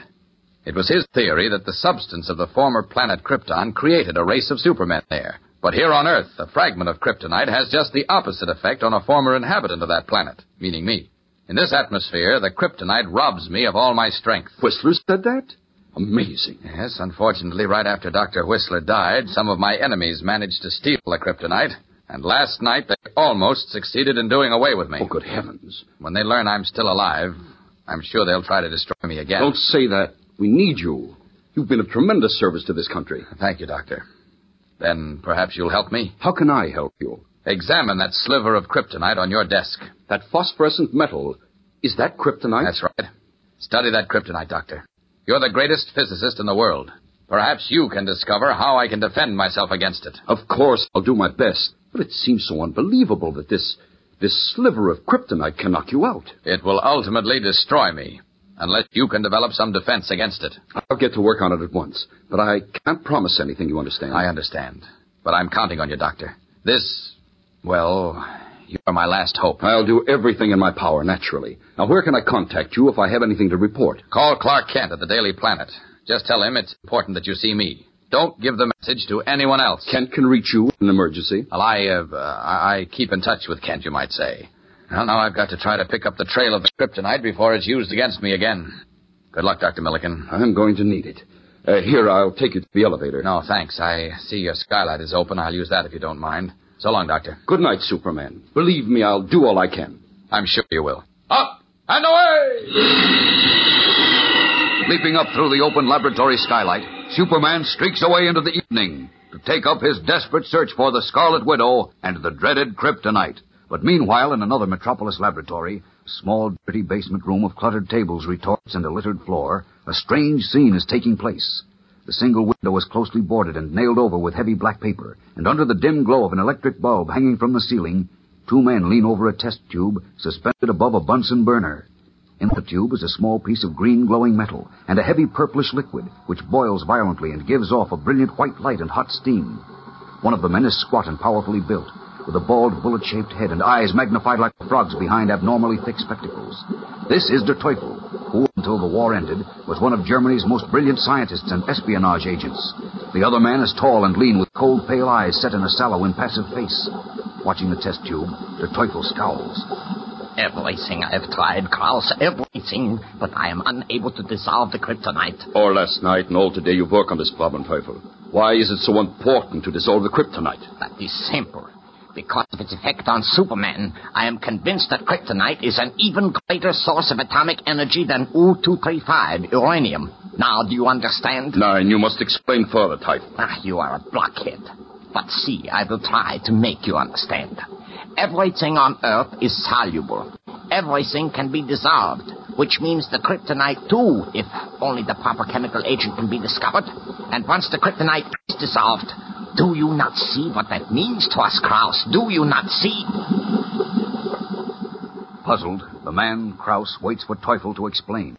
It was his theory that the substance of the former planet Krypton created a race of supermen there. But here on Earth, a fragment of kryptonite has just the opposite effect on a former inhabitant of that planet, meaning me. In this atmosphere, the kryptonite robs me of all my strength. Whistler said that? Amazing. Yes, unfortunately, right after Doctor Whistler died, some of my enemies managed to steal the kryptonite. And last night, they almost succeeded in doing away with me. Oh, good heavens. When they learn I'm still alive, I'm sure they'll try to destroy me again. Don't say that. We need you. You've been of tremendous service to this country. Thank you, Doctor. Then perhaps you'll help me? How can I help you? Examine that sliver of kryptonite on your desk. That phosphorescent metal. Is that kryptonite? That's right. Study that kryptonite, Doctor. You're the greatest physicist in the world. Perhaps you can discover how I can defend myself against it. Of course, I'll do my best. But it seems so unbelievable that this, this sliver of kryptonite can knock you out. It will ultimately destroy me, unless you can develop some defense against it. I'll get to work on it at once, but I can't promise anything, you understand. I understand, but I'm counting on you, Doctor. This, well, you are my last hope. I'll do everything in my power, naturally. Now, where can I contact you if I have anything to report? Call Clark Kent at the Daily Planet. Just tell him it's important that you see me. Don't give the message to anyone else. Kent can reach you in an emergency. Well, I, uh, I keep in touch with Kent, you might say. Well, now I've got to try to pick up the trail of the kryptonite before it's used against me again. Good luck, Doctor Milliken. I'm going to need it. Uh, here, I'll take you to the elevator. No, thanks. I see your skylight is open. I'll use that if you don't mind. So long, Doctor. Good night, Superman. Believe me, I'll do all I can. I'm sure you will. Up and away! Leaping up through the open laboratory skylight, Superman streaks away into the evening to take up his desperate search for the Scarlet Widow and the dreaded kryptonite. But meanwhile, in another Metropolis laboratory, a small, dirty basement room of cluttered tables, retorts, and a littered floor, a strange scene is taking place. The single window is closely boarded and nailed over with heavy black paper, and under the dim glow of an electric bulb hanging from the ceiling, two men lean over a test tube suspended above a Bunsen burner. In the tube is a small piece of green glowing metal and a heavy purplish liquid which boils violently and gives off a brilliant white light and hot steam. One of the men is squat and powerfully built, with a bald, bullet-shaped head and eyes magnified like frogs behind abnormally thick spectacles. This is De Teufel, who, until the war ended, was one of Germany's most brilliant scientists and espionage agents. The other man is tall and lean with cold, pale eyes set in a sallow, impassive face. Watching the test tube, De Teufel scowls. Everything I've tried, Krauss, everything, but I am unable to dissolve the kryptonite. All last night and all today you work on this problem, Teufel. Why is it so important to dissolve the kryptonite? That is simple. Because of its effect on Superman, I am convinced that kryptonite is an even greater source of atomic energy than U two thirty-five, uranium. Now, do you understand? Nein, you must explain further, Teufel. Ah, you are a blockhead. But see, I will try to make you understand. Everything on Earth is soluble. Everything can be dissolved, which means the kryptonite too, if only the proper chemical agent can be discovered. And once the kryptonite is dissolved, do you not see what that means to us, Krauss? Do you not see? Puzzled, the man, Krauss, waits for Teufel to explain.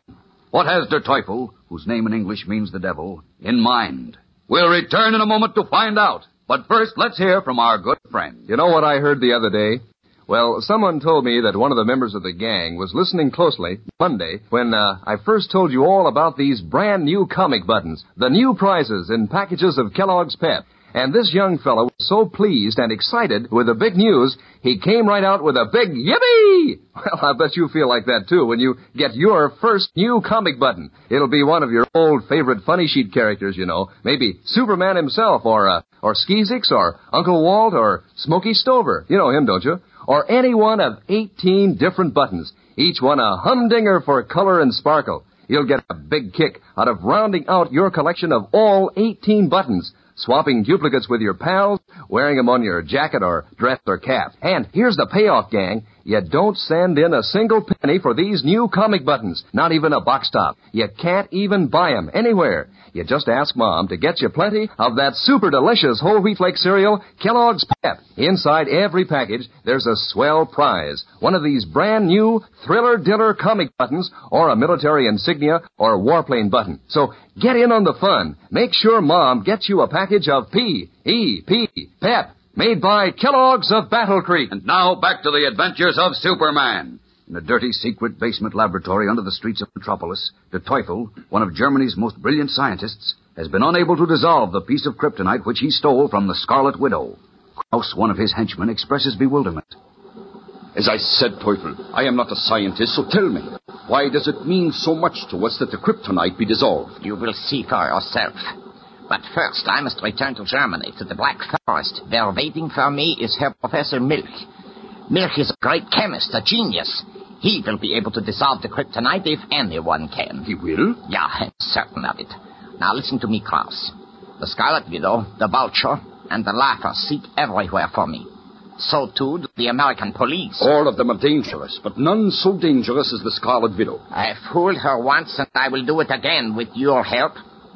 What has De Teufel, whose name in English means the devil, in mind? We'll return in a moment to find out. But first, let's hear from our good friend. You know what I heard the other day? Well, someone told me that one of the members of the gang was listening closely Monday when uh, I first told you all about these brand new comic buttons, the new prizes in packages of Kellogg's Pep. And this young fellow was so pleased and excited with the big news, he came right out with a big yippee! Well, I bet you feel like that, too, when you get your first new comic button. It'll be one of your old favorite funny sheet characters, you know. Maybe Superman himself, or uh, or Skeezix, or Uncle Walt, or Smokey Stover. You know him, don't you? Or any one of eighteen different buttons, each one a humdinger for color and sparkle. You'll get a big kick out of rounding out your collection of all eighteen buttons, swapping duplicates with your pals, wearing them on your jacket or dress or cap. And here's the payoff, gang. You don't send in a single penny for these new comic buttons, not even a box top. You can't even buy them anywhere. You just ask Mom to get you plenty of that super delicious whole wheat flake cereal, Kellogg's Pep. Inside every package, there's a swell prize. One of these brand new Thriller Diller comic buttons, or a military insignia, or a warplane button. So get in on the fun. Make sure Mom gets you a package of P E P, Pep, made by Kellogg's of Battle Creek. And now back to the adventures of Superman. In a dirty, secret basement laboratory under the streets of Metropolis, De Teufel, one of Germany's most brilliant scientists, has been unable to dissolve the piece of kryptonite which he stole from the Scarlet Widow. Krauss, one of his henchmen, expresses bewilderment. As I said, Teufel, I am not a scientist, so tell me, why does it mean so much to us that the kryptonite be dissolved? You will see for yourself. But first, I must return to Germany, to the Black Forest, where waiting for me is Herr Professor Milch. Milch is a great chemist, a genius. He will be able to dissolve the kryptonite if anyone can. He will? Yeah, I'm certain of it. Now listen to me, Krauss. The Scarlet Widow, the Vulture, and the Laugher seek everywhere for me. So too do the American police. All of them are dangerous, but none so dangerous as the Scarlet Widow. I fooled her once, and I will do it again with your help.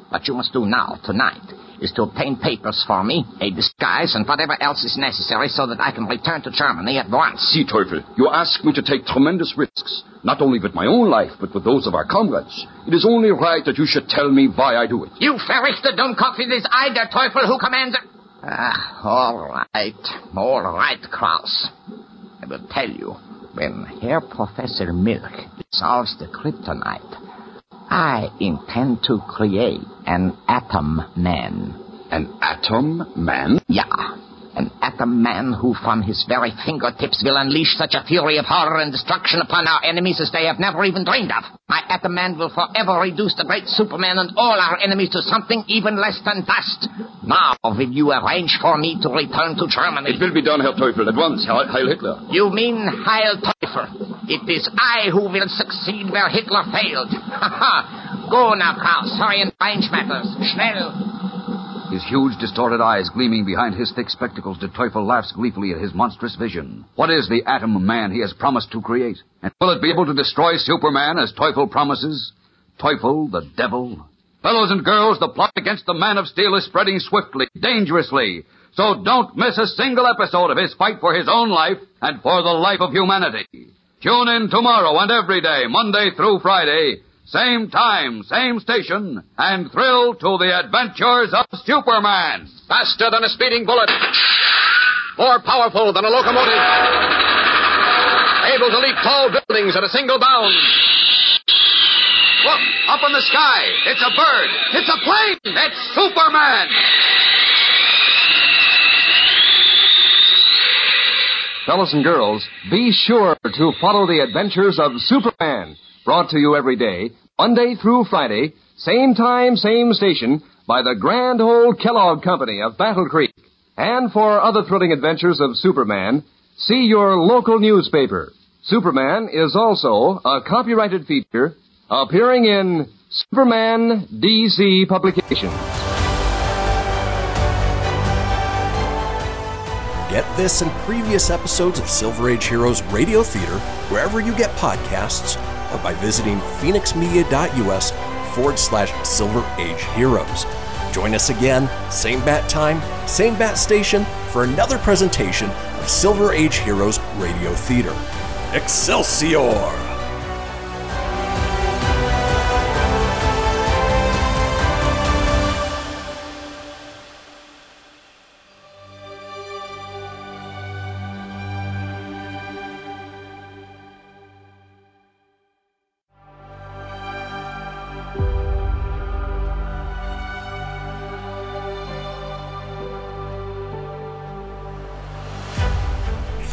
What you must do now, tonight, is to obtain papers for me, a disguise, and whatever else is necessary so that I can return to Germany at once. See, Teufel, you ask me to take tremendous risks, not only with my own life, but with those of our comrades. It is only right that you should tell me why I do it. You verrichter Dummkopf, it is I, Der Teufel, who commands... Ah, all right, all right, Krauss. I will tell you, when Herr Professor Milch solves the kryptonite, I intend to create an atom man. An atom man? Yeah. An atom man who from his very fingertips will unleash such a fury of horror and destruction upon our enemies as they have never even dreamed of. My atom man will forever reduce the great Superman and all our enemies to something even less than dust. Now will you arrange for me to return to Germany? It will be done, Herr Teufel, at once. Heil Hitler. You mean Heil Teufel. It is I who will succeed where Hitler failed. Ha ha! Go now, Krauss. Hurry and arrange matters. Schnell! His huge, distorted eyes gleaming behind his thick spectacles, De Teufel laughs gleefully at his monstrous vision. What is the atom man he has promised to create? And will it be able to destroy Superman as Teufel promises? Teufel, the devil. Fellows and girls, the plot against the Man of Steel is spreading swiftly, dangerously. So don't miss a single episode of his fight for his own life and for the life of humanity. Tune in tomorrow and every day, Monday through Friday, same time, same station, and thrill to the adventures of Superman. Faster than a speeding bullet. More powerful than a locomotive. Able to leap tall buildings at a single bound. Look, up in the sky. It's a bird. It's a plane. It's Superman. Fellas and girls, be sure to follow the adventures of Superman, brought to you every day, Monday through Friday, same time, same station, by the grand old Kellogg Company of Battle Creek. And for other thrilling adventures of Superman, see your local newspaper. Superman is also a copyrighted feature appearing in Superman D C Publications. Get this and previous episodes of Silver Age Heroes Radio Theater wherever you get podcasts or by visiting phoenixmedia.us forward slash Silver Age Heroes. Join us again, same bat time, same bat station, for another presentation of Silver Age Heroes Radio Theater. Excelsior!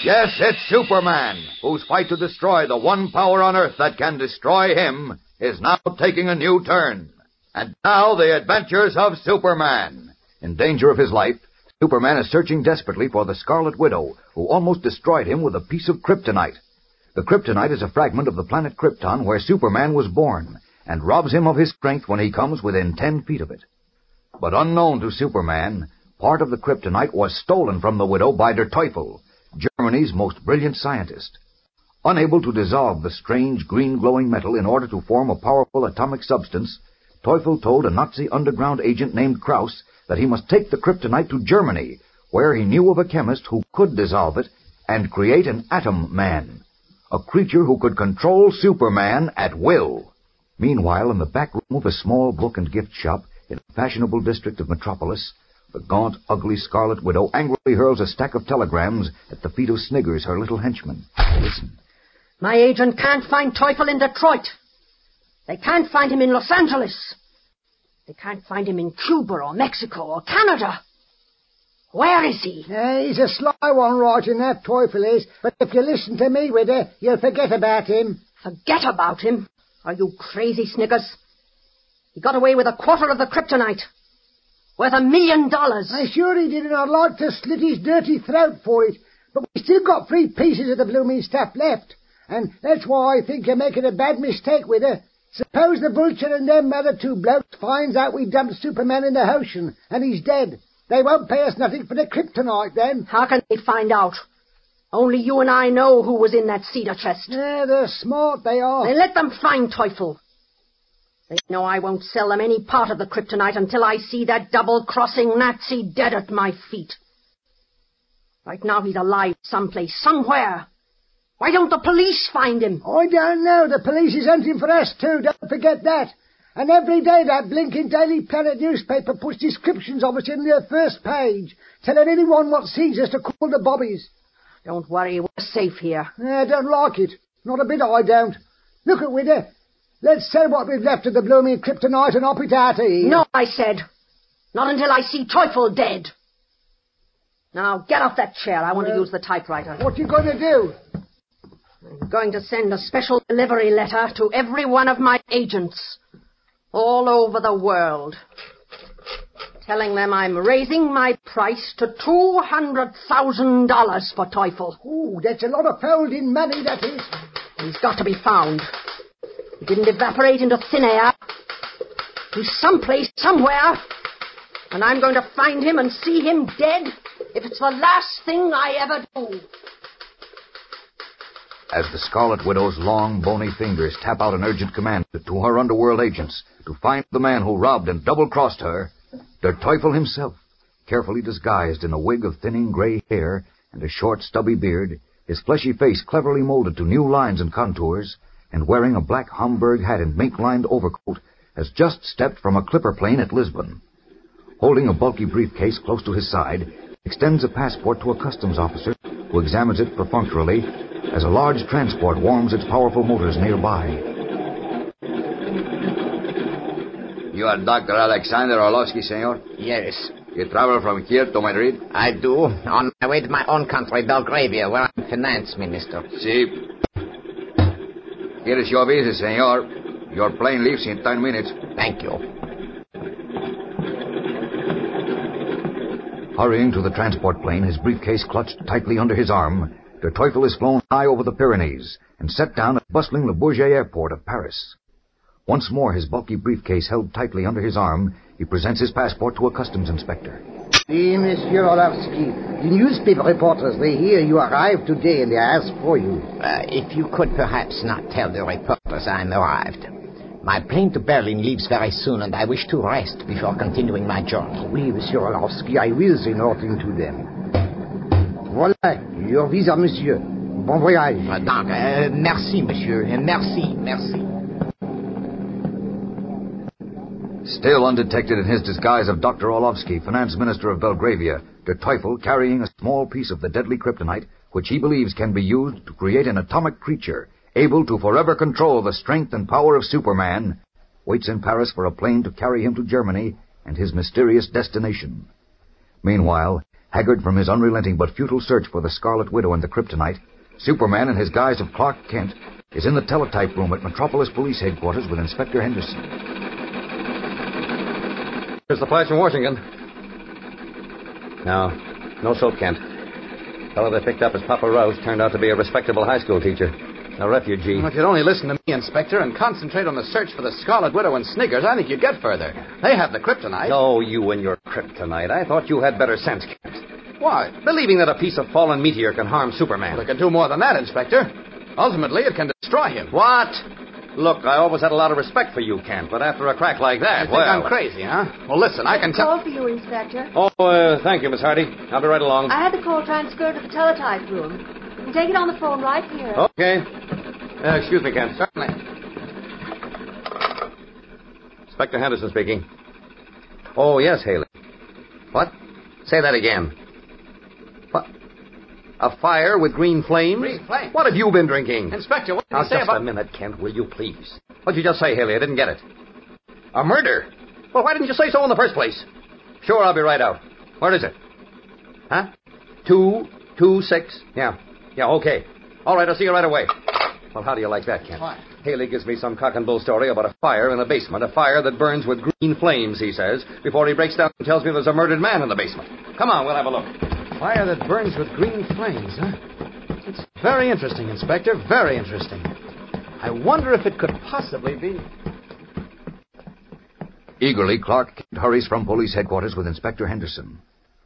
Yes, it's Superman, whose fight to destroy the one power on Earth that can destroy him is now taking a new turn. And now the adventures of Superman. In danger of his life, Superman is searching desperately for the Scarlet Widow, who almost destroyed him with a piece of kryptonite. The kryptonite is a fragment of the planet Krypton where Superman was born, and robs him of his strength when he comes within ten feet of it. But unknown to Superman, part of the kryptonite was stolen from the widow by De Teufel, Germany's most brilliant scientist. Unable to dissolve the strange green glowing metal in order to form a powerful atomic substance, Teufel told a Nazi underground agent named Krauss that he must take the kryptonite to Germany, where he knew of a chemist who could dissolve it and create an atom man, a creature who could control Superman at will. Meanwhile, in the back room of a small book and gift shop in a fashionable district of Metropolis, the gaunt, ugly Scarlet Widow angrily hurls a stack of telegrams at the feet of Sniggers, her little henchman. Listen. My agent can't find Teufel in Detroit. They can't find him in Los Angeles. They can't find him in Cuba or Mexico or Canada. Where is he? Uh, he's a sly one, Roger, and that Teufel is. But if you listen to me, Widow, you'll forget about him. Forget about him? Are you crazy, Sniggers? He got away with a quarter of the kryptonite. Worth a million dollars. I sure he did, and I'd like to slit his dirty throat for it. But we still got three pieces of the blooming stuff left. And that's why I think you're making a bad mistake with her. Suppose the Vulture and them other two blokes finds out we dumped Superman in the ocean, and he's dead. They won't pay us nothing for the kryptonite then. How can they find out? Only you and I know who was in that cedar chest. Yeah, they're smart, they are. Then let them find Teufel. They know I won't sell them any part of the kryptonite until I see that double-crossing Nazi dead at my feet. Right now he's alive someplace, somewhere. Why don't the police find him? I don't know. The police is hunting for us, too. Don't forget that. And every day that blinking Daily Planet newspaper puts descriptions of us in their first page, telling anyone what sees us to call the bobbies. Don't worry. We're safe here. I don't like it. Not a bit I don't. Look at Widow. Let's sell what we've left of the blooming kryptonite and hop it out of here. No, I said. Not until I see Teufel dead. Now, get off that chair. I want well, to use the typewriter. What are you going to do? I'm going to send a special delivery letter to every one of my agents all over the world, telling them I'm raising my price to two hundred thousand dollars for Teufel. Ooh, that's a lot of folding money, that is. He's got to be found. He didn't evaporate into thin air. He's someplace, somewhere. And I'm going to find him and see him dead if it's the last thing I ever do. As the Scarlet Widow's long, bony fingers tap out an urgent command to her underworld agents to find the man who robbed and double-crossed her, Der Teufel himself, carefully disguised in a wig of thinning gray hair and a short, stubby beard, his fleshy face cleverly molded to new lines and contours, and wearing a black Homburg hat and mink-lined overcoat, has just stepped from a clipper plane at Lisbon. Holding a bulky briefcase close to his side, extends a passport to a customs officer who examines it perfunctorily as a large transport warms its powerful motors nearby. You are Doctor Alexander Orlovsky, senor? Yes. You travel from here to Madrid? I do, on my way to my own country, Belgravia, where I'm finance minister. See. Si. Here is your visa, senor. Your plane leaves in ten minutes. Thank you. Hurrying to the transport plane, his briefcase clutched tightly under his arm, De Teufel is flown high over the Pyrenees and set down at bustling Le Bourget airport of Paris. Once more, his bulky briefcase held tightly under his arm, he presents his passport to a customs inspector. See, Monsieur Orlovsky, the newspaper reporters, they hear you arrived today and they ask for you. Uh, if you could perhaps not tell the reporters I'm arrived. My plane to Berlin leaves very soon, and I wish to rest before continuing my journey. Oui, Monsieur Orlovsky, I will say nothing to them. Voilà, your visa, Monsieur. Bon voyage. Uh, donc, uh, merci, Monsieur. Uh, merci, merci. Still undetected in his disguise of Doctor Orlovsky, Finance Minister of Belgravia, De Teufel, carrying a small piece of the deadly kryptonite, which he believes can be used to create an atomic creature able to forever control the strength and power of Superman, waits in Paris for a plane to carry him to Germany and his mysterious destination. Meanwhile, haggard from his unrelenting but futile search for the Scarlet Widow and the kryptonite, Superman, in his guise of Clark Kent, is in the teletype room at Metropolis Police Headquarters with Inspector Henderson. Here's the flights from Washington. No, no soap, Kent. The fellow they picked up as Papa Roush turned out to be a respectable high school teacher. A refugee. Well, if you'd only listen to me, Inspector, and concentrate on the search for the Scarlet Widow and Sniggers, I think you'd get further. They have the kryptonite. No, you and your kryptonite. I thought you had better sense, Kent. Why? Believing that a piece of fallen meteor can harm Superman. Well, it can do more than that, Inspector. Ultimately, it can destroy him. What? Look, I always had a lot of respect for you, Kent, but after a crack like that, you well... think I'm crazy, huh? Well, listen, I can tell... call for you, Inspector. Oh, uh, thank you, Miss Hardy. I'll be right along. I had the call transferred to the teletype room. You can take it on the phone right here. Okay. Uh, excuse me, Kent. Certainly. Inspector Henderson speaking. Oh, yes, Haley. What? Say that again. What? A fire with green flames? Green flames? What have you been drinking? Inspector, what did you say about... Now, just a minute, Kent, will you please? What did you just say, Haley? I didn't get it. A murder? Well, why didn't you say so in the first place? Sure, I'll be right out. Where is it? Huh? Two, two, six? Yeah. Yeah, okay. All right, I'll see you right away. Well, how do you like that, Kent? Why? Haley gives me some cock and bull story about a fire in a basement, a fire that burns with green flames, he says, before he breaks down and tells me there's a murdered man in the basement. Come on, we'll have a look. Fire that burns with green flames, huh? It's very interesting, Inspector, very interesting. I wonder if it could possibly be... Eagerly, Clark Kent hurries from police headquarters with Inspector Henderson.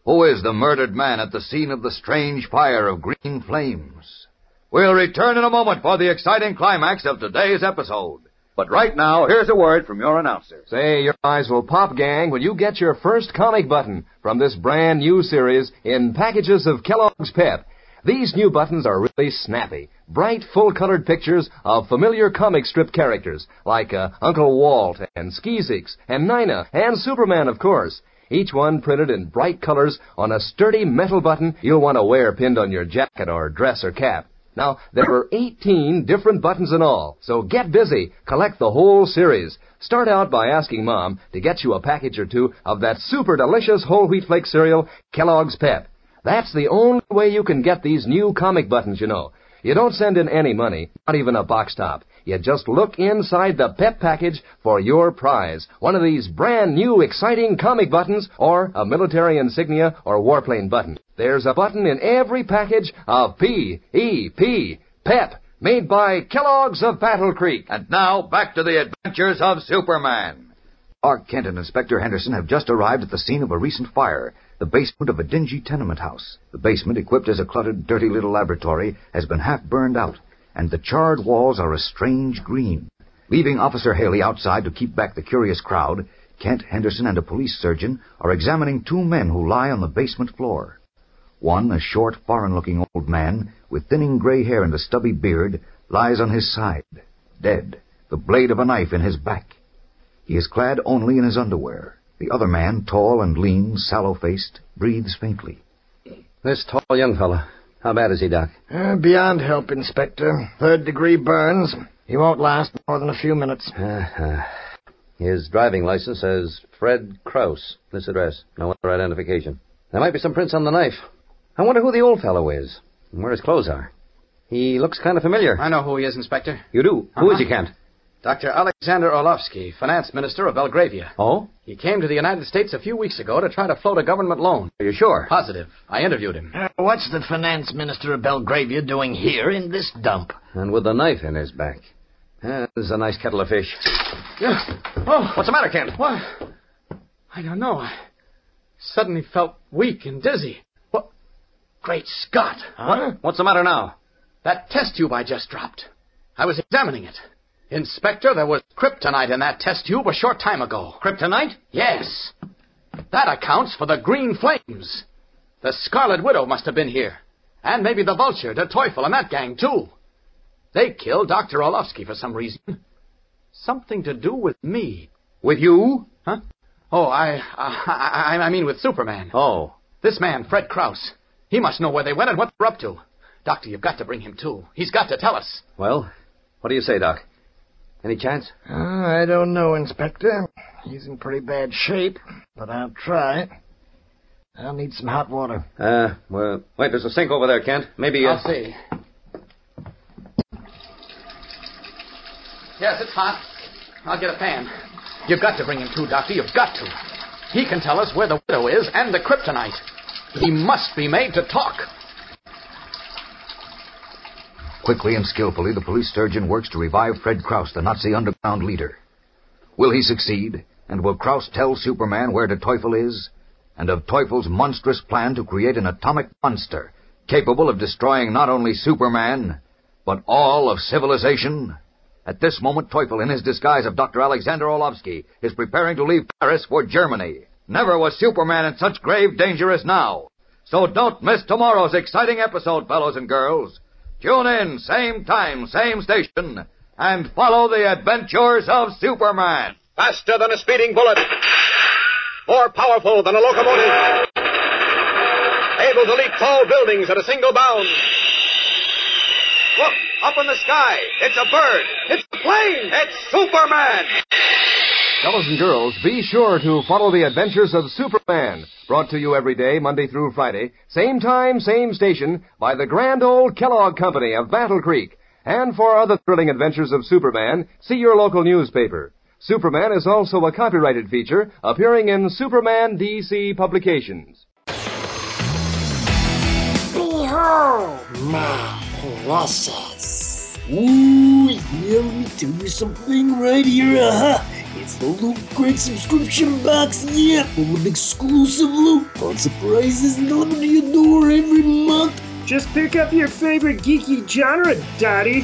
Who is the murdered man at the scene of the strange fire of green flames? We'll return in a moment for the exciting climax of today's episode. But right now, here's a word from your announcer. Say, your eyes will pop, gang, when you get your first comic button from this brand new series in packages of Kellogg's Pep. These new buttons are really snappy, bright, full-colored pictures of familiar comic strip characters like uh, Uncle Walt and Skeezix and Nina and Superman, of course. Each one printed in bright colors on a sturdy metal button you'll want to wear pinned on your jacket or dress or cap. Now, there were eighteen different buttons in all, so get busy. Collect the whole series. Start out by asking Mom to get you a package or two of that super delicious whole wheat flake cereal, Kellogg's Pep. That's the only way you can get these new comic buttons, you know. You don't send in any money, not even a box top. You just look inside the Pep package for your prize, one of these brand-new exciting comic buttons or a military insignia or warplane button. There's a button in every package of P E P, Pep, made by Kellogg's of Battle Creek. And now, back to the adventures of Superman. Clark Kent and Inspector Henderson have just arrived at the scene of a recent fire, the basement of a dingy tenement house. The basement, equipped as a cluttered, dirty little laboratory, has been half burned out, and the charred walls are a strange green. Leaving Officer Haley outside to keep back the curious crowd, Kent, Henderson, and a police surgeon are examining two men who lie on the basement floor. One, a short, foreign-looking old man with thinning gray hair and a stubby beard, lies on his side, dead, the blade of a knife in his back. He is clad only in his underwear. The other man, tall and lean, sallow-faced, breathes faintly. This tall young fellow, how bad is he, Doc? Uh, beyond help, Inspector. Third-degree burns. He won't last more than a few minutes. Uh-huh. His driving license says Fred Krauss. This address. No other identification. There might be some prints on the knife. I wonder who the old fellow is and where his clothes are. He looks kind of familiar. I know who he is, Inspector. You do? Uh-huh. Who is he, Kent? Doctor Alexander Orlovsky, finance minister of Belgravia. Oh? He came to the United States a few weeks ago to try to float a government loan. Are you sure? Positive. I interviewed him. Uh, what's the finance minister of Belgravia doing here in this dump? And with a knife in his back. Uh, this is a nice kettle of fish. Yeah. Oh, what's the matter, Kent? What? I don't know. I suddenly felt weak and dizzy. What? Great Scott. Huh? What? What's the matter now? That test tube I just dropped. I was examining it. Inspector, there was kryptonite in that test tube a short time ago. Kryptonite? Yes. That accounts for the green flames. The Scarlet Widow must have been here. And maybe the Vulture, De Teufel, and that gang, too. They killed Doctor Orlovsky for some reason. Something to do with me. With you? Huh? Oh, I, I, I, I mean with Superman. Oh. This man, Fred Krauss. He must know where they went and what they're up to. Doctor, you've got to bring him, too. He's got to tell us. Well, what do you say, Doc? Any chance? Uh, I don't know, Inspector. He's in pretty bad shape, but I'll try. I'll need some hot water. Uh, well, wait, there's a sink over there, Kent. Maybe... Uh... I'll see. Yes, it's hot. I'll get a fan. You've got to bring him too, Doctor. You've got to. He can tell us where the widow is and the kryptonite. He must be made to talk. Quickly and skillfully, the police surgeon works to revive Fred Krauss, the Nazi underground leader. Will he succeed? And will Krauss tell Superman where De Teufel is? And of Teufel's monstrous plan to create an atomic monster capable of destroying not only Superman, but all of civilization? At this moment, Teufel, in his disguise of Doctor Alexander Orlovsky, is preparing to leave Paris for Germany. Never was Superman in such grave danger as now. So don't miss tomorrow's exciting episode, fellows and girls. Tune in, same time, same station, and follow the adventures of Superman. Faster than a speeding bullet. More powerful than a locomotive. Able to leap tall buildings at a single bound. Look, up in the sky. It's a bird. It's a plane. It's Superman. Fellows and girls, be sure to follow the adventures of Superman. Brought to you every day, Monday through Friday, same time, same station, by the grand old Kellogg Company of Battle Creek. And for other thrilling adventures of Superman, see your local newspaper. Superman is also a copyrighted feature appearing in Superman D C publications. Behold, my precious. Ooh, yeah, let me tell you something right here, uh-huh. It's the Loot Crate subscription box, yeah, full of exclusive loot, fun surprises, and delivered to your door every month. Just pick up your favorite geeky genre, Daddy.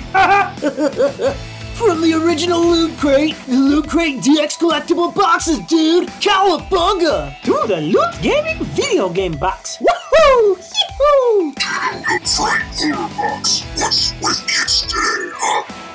From the original Loot Crate, the Loot Crate D X collectible boxes, dude. Cowabunga! To the Loot Gaming video game box. Woohoo! Yee-hoo! To the Loot Crate theater box. What's with kids today, huh?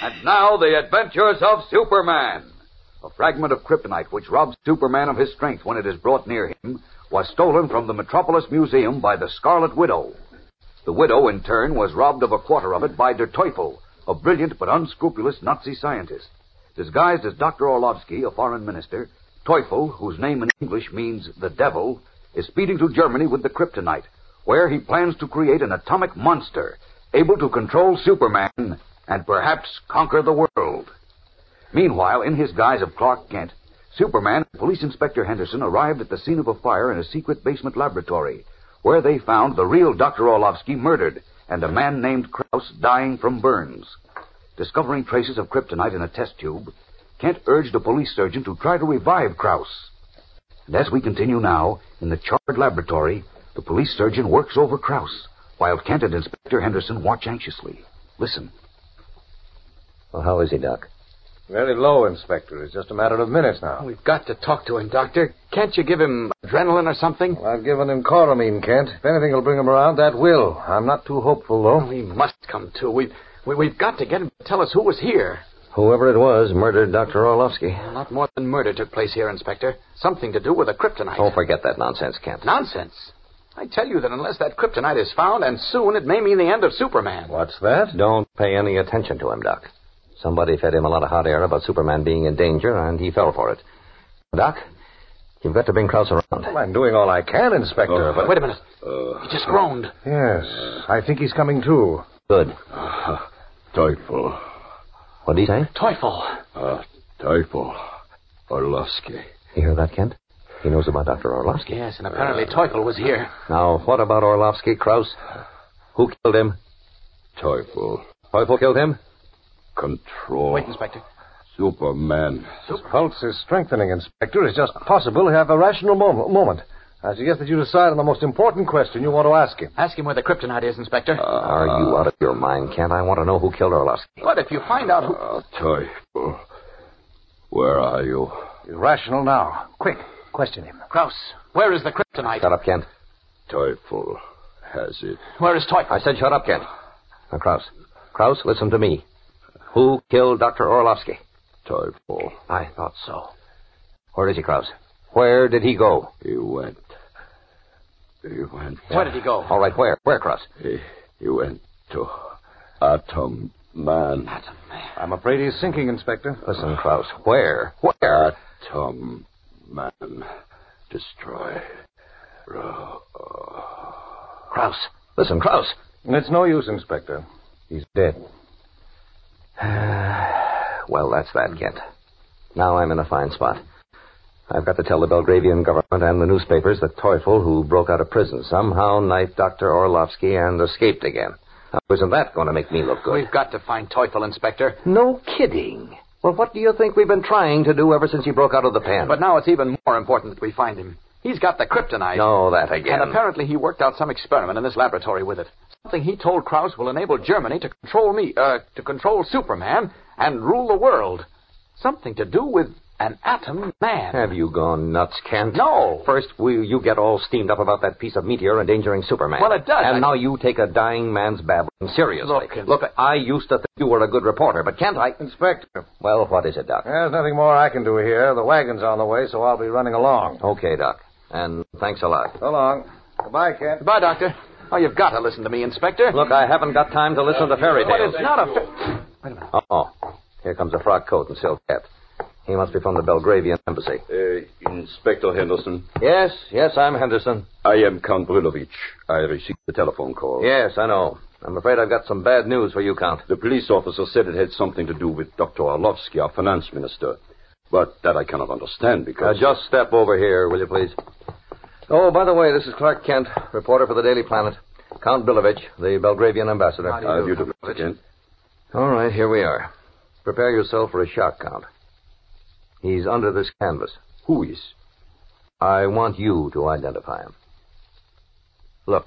And now, the adventures of Superman. A fragment of kryptonite which robs Superman of his strength when it is brought near him was stolen from the Metropolis Museum by the Scarlet Widow. The widow, in turn, was robbed of a quarter of it by De Teufel, a brilliant but unscrupulous Nazi scientist. Disguised as Doctor Orlovsky, a foreign minister, Teufel, whose name in English means the devil, is speeding to Germany with the kryptonite, where he plans to create an atomic monster able to control Superman and perhaps conquer the world. Meanwhile, in his guise of Clark Kent, Superman and Police Inspector Henderson arrived at the scene of a fire in a secret basement laboratory, where they found the real Doctor Orlovsky murdered and a man named Krauss dying from burns. Discovering traces of kryptonite in a test tube, Kent urged a police surgeon to try to revive Krauss. And as we continue now, in the charred laboratory, the police surgeon works over Krauss, while Kent and Inspector Henderson watch anxiously. Listen. Well, how is he, Doc? Very low, Inspector. It's just a matter of minutes now. We've got to talk to him, Doctor. Can't you give him adrenaline or something? Well, I've given him chloramine, Kent. If anything will bring him around, that will. I'm not too hopeful, though. Well, he must come to. We've, we, we've got to get him to tell us who was here. Whoever it was murdered Doctor Orlovsky. Well, not more than murder took place here, Inspector. Something to do with a kryptonite. Don't forget that nonsense, Kent. Nonsense? I tell you that unless that kryptonite is found, and soon, it may mean the end of Superman. What's that? Don't pay any attention to him, Doc. Somebody fed him a lot of hot air about Superman being in danger, and he fell for it. Doc, you've got to bring Krauss around. Well, I'm doing all I can, Inspector, uh, but... Wait a minute. Uh, he just groaned. Yes, I think he's coming to. Good. Uh, Teufel. What did he say? Teufel. Uh, Teufel. Orlovsky. You hear that, Kent? He knows about Doctor Orlovsky. Yes, and apparently Teufel was here. Now, what about Orlovsky, Krauss? Who killed him? Teufel. Teufel killed him? Control. Wait, Inspector. Superman. His pulse is strengthening, Inspector. It's just possible to have a rational moment. moment. I suggest that you decide on the most important question you want to ask him. Ask him where the kryptonite is, Inspector. Uh, Are you out of your mind, Kent? I want to know who killed Orlovsky. But if you find out who... Uh, Teufel. Where are you? You're rational now. Quick. Question him. Krauss, where is the kryptonite? Shut up, Kent. Teufel has it. Where is Teufel? I said shut up, Kent. Now, Krauss. Krauss, listen to me. Who killed Doctor Orlovsky? Teufel. I thought so. Where is he, Krauss? Where did he go? He went. He went. Where did he go? All right, where? Where, Krauss? He, he went to Atom Man. Atom Man. I'm afraid he's sinking, Inspector. Listen, Krauss. Where? Where? Atom Man. Destroyed. Ro- Krauss. Listen, Krauss. It's no use, Inspector. He's dead. Well, that's that, Kent. Now I'm in a fine spot. I've got to tell the Belgravian government and the newspapers that Teufel, who broke out of prison, somehow knifed Doctor Orlovsky and escaped again. Now, isn't that going to make me look good? We've got to find Teufel, Inspector. No kidding. Well, what do you think we've been trying to do ever since he broke out of the pen? But now it's even more important that we find him. He's got the kryptonite. No, that again. And apparently he worked out some experiment in this laboratory with it. Something he told Krauss will enable Germany to control me, uh, to control Superman and rule the world. Something to do with an atom man. Have you gone nuts, Kent? No. First, will you get all steamed up about that piece of meteor endangering Superman? Well, it does. And I... now you take a dying man's babbling seriously. Look, Inspector. Look, I used to think you were a good reporter, but Kent, I... Inspector. Well, what is it, Doc? There's nothing more I can do here. The wagon's on the way, so I'll be running along. Okay, Doc. And thanks a lot. So long. Goodbye, Kent. Goodbye, Doctor. Oh, you've got to listen to me, Inspector. Look, I haven't got time to listen uh, to fairy tales. But it's not a... Fa- Wait a minute. Uh-oh. Here comes a frock coat and silk hat. He must be from the Belgravian embassy. Uh, Inspector Henderson. Yes, yes, I'm Henderson. I am Count Brulovich. I received the telephone call. Yes, I know. I'm afraid I've got some bad news for you, Count. The police officer said it had something to do with Doctor Orlovsky, our finance minister. But that I cannot understand because... Uh, just step over here, will you, please? Oh, by the way, this is Clark Kent, reporter for the Daily Planet. Count Brulovich, the Belgravian ambassador. How do you do, Mister Kent? All right, here we are. Prepare yourself for a shock count. He's under this canvas. Who is? I want you to identify him. Look.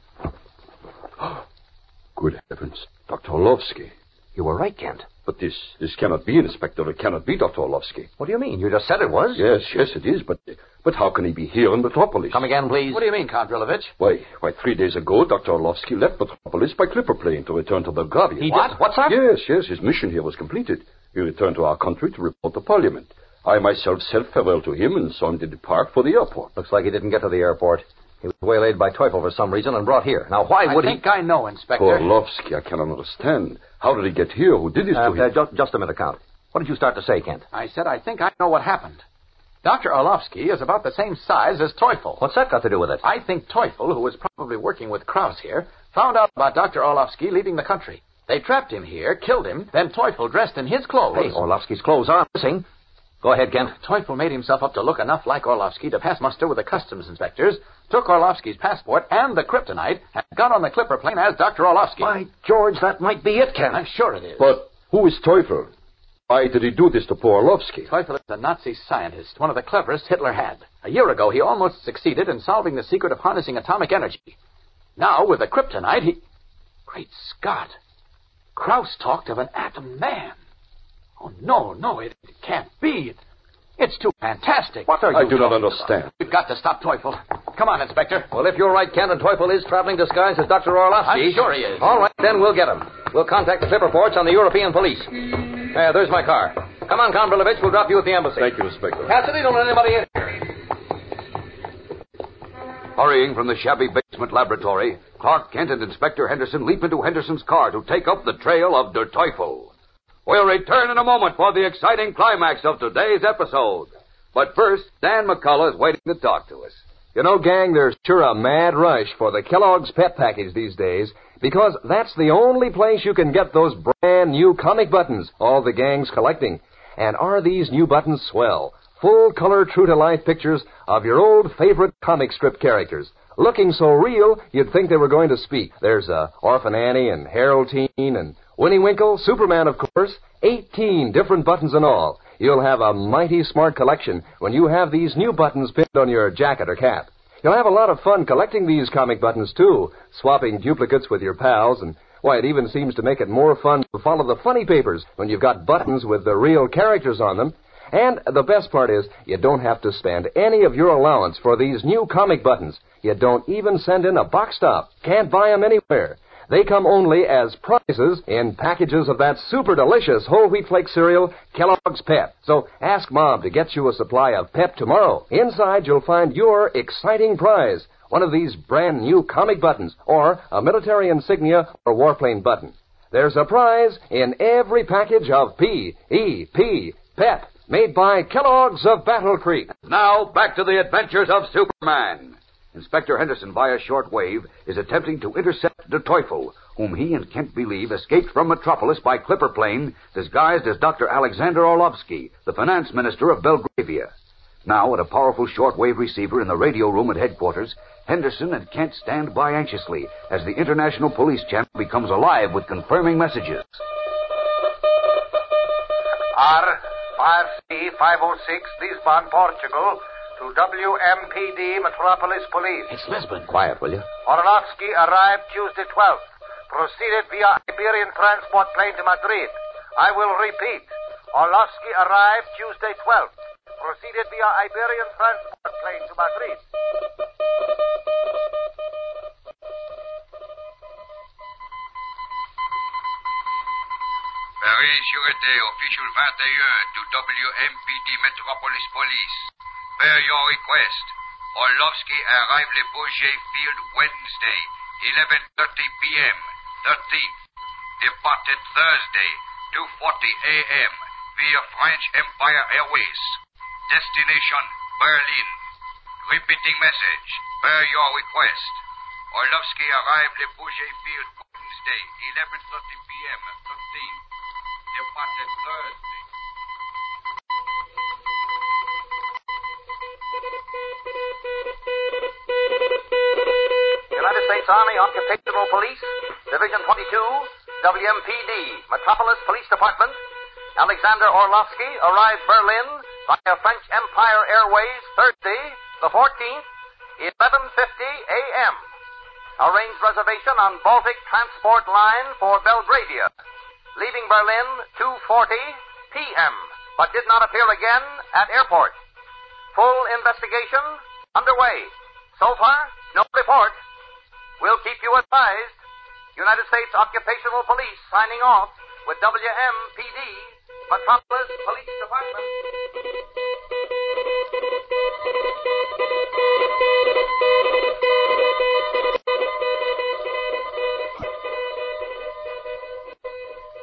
Good heavens. Doctor Orlovsky. You were right, Kent. But this this cannot be, Inspector. It cannot be Doctor Orlovsky. What do you mean? You just said it was. Yes, yes, it is. But but how can he be here in Metropolis? Come again, please. What do you mean, Count Rilovich? Why, why, three days ago, Doctor Orlovsky left Metropolis by clipper plane to return to Belgravia. He what? Did... What's up? Yes, yes, his mission here was completed. He returned to our country to report to Parliament. I myself said farewell to him and saw him to depart for the airport. Looks like he didn't get to the airport. He was waylaid by Teufel for some reason and brought here. Now, why would he... I think I know, Inspector. Orlovsky, I cannot understand. How did he get here? Who did this uh, to him? Uh, just, just a minute, Count. What did you start to say, Kent? I said I think I know what happened. Doctor Orlovsky is about the same size as Teufel. What's that got to do with it? I think Teufel, who was probably working with Krauss here, found out about Doctor Orlovsky leaving the country. They trapped him here, killed him, then Teufel dressed in his clothes. Hey, Orlovsky's clothes are missing. Go ahead, Kent. Teufel made himself up to look enough like Orlovsky to pass muster with the customs inspectors, took Orlovsky's passport and the kryptonite, and got on the clipper plane as Doctor Orlovsky. By George, that might be it, Kent. I'm sure it is. But who is Teufel? Why did he do this to poor Orlovsky? Teufel is a Nazi scientist, one of the cleverest Hitler had. A year ago, he almost succeeded in solving the secret of harnessing atomic energy. Now, with the kryptonite, he... Great Scott. Krauss talked of an atom man. Oh, no, no, it, it can't be. It, it's too fantastic. What are you I do not understand. About? We've got to stop Teufel. Come on, Inspector. Well, if you're right, Ken, and Teufel is traveling disguised as Doctor Orlovsky... I'm sure he is. All right, then we'll get him. We'll contact the clipper ports on the European police. Uh, there's my car. Come on, Count Brilovich. We'll drop you at the embassy. Thank you, Inspector. Cassidy, don't let anybody in here. Hurrying from the shabby basement laboratory, Clark Kent and Inspector Henderson leap into Henderson's car to take up the trail of De Teufel. We'll return in a moment for the exciting climax of today's episode. But first, Dan McCullough is waiting to talk to us. You know, gang, there's sure a mad rush for the Kellogg's Pep package these days because that's the only place you can get those brand new comic buttons all the gang's collecting. And are these new buttons swell? Full-color, true-to-life pictures of your old favorite comic strip characters. Looking so real, you'd think they were going to speak. There's uh, Orphan Annie and Haroldine and... Winnie Winkle, Superman, of course, eighteen different buttons in all. You'll have a mighty smart collection when you have these new buttons pinned on your jacket or cap. You'll have a lot of fun collecting these comic buttons, too, swapping duplicates with your pals, and, why, it even seems to make it more fun to follow the funny papers when you've got buttons with the real characters on them. And the best part is, you don't have to spend any of your allowance for these new comic buttons. You don't even send in a box top. Can't buy them anywhere. They come only as prizes in packages of that super delicious whole wheat flake cereal, Kellogg's Pep. So ask Mom to get you a supply of Pep tomorrow. Inside, you'll find your exciting prize, one of these brand new comic buttons or a military insignia or warplane button. There's a prize in every package of P E P, Pep, made by Kellogg's of Battle Creek. Now, back to the adventures of Superman. Inspector Henderson, via shortwave, is attempting to intercept De Teufel, whom he and Kent believe escaped from Metropolis by clipper plane, disguised as Doctor Alexander Orlovsky, the finance minister of Belgravia. Now, at a powerful shortwave receiver in the radio room at headquarters, Henderson and Kent stand by anxiously as the International Police Channel becomes alive with confirming messages. R five C five oh six, Lisbon, Portugal... to W M P D Metropolis Police. It's Lisbon. Quiet, will you? Orlovsky arrived Tuesday twelfth. Proceeded via Iberian transport plane to Madrid. I will repeat. Orlovsky arrived Tuesday twelfth. Proceeded via Iberian transport plane to Madrid. Paris, Jurete, official twenty-one to W M P D Metropolis Police. Per your request, Orlovsky arrived at Bourget Field Wednesday, eleven thirty p.m., thirteenth. Departed Thursday, two forty a.m., via French Empire Airways. Destination, Berlin. Repeating message, per your request, Orlovsky arrived at Bourget Field Wednesday, eleven thirty p.m., thirteenth. Departed Thursday. United States Army Occupational Police, Division twenty-two, W M P D, Metropolis Police Department, Alexander Orlovsky arrived Berlin via French Empire Airways Thursday, the fourteenth, eleven fifty a.m. Arrange reservation on Baltic Transport Line for Belgravia, leaving Berlin two forty p.m., but did not appear again at airport. Full investigation underway. So far, no report. We'll keep you advised. United States Occupational Police signing off with W M P D, Metropolis Police Department.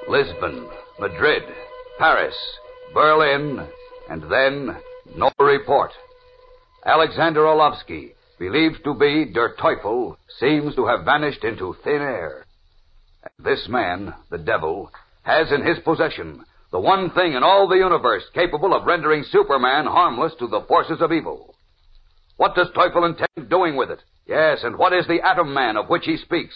Lisbon, Madrid, Paris, Berlin, and then no report. Alexander Orlovsky, believed to be De Teufel, seems to have vanished into thin air. This man, the devil, has in his possession the one thing in all the universe capable of rendering Superman harmless to the forces of evil. What does Teufel intend doing with it? Yes, and what is the Atom Man of which he speaks?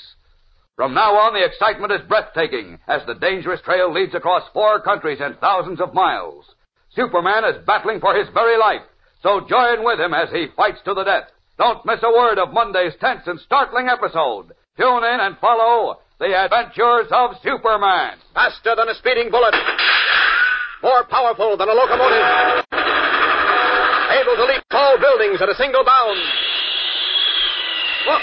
From now on, the excitement is breathtaking as the dangerous trail leads across four countries and thousands of miles. Superman is battling for his very life, so join with him as he fights to the death. Don't miss a word of Monday's tense and startling episode. Tune in and follow The Adventures of Superman. Faster than a speeding bullet. More powerful than a locomotive. Able to leap tall buildings at a single bound. Look,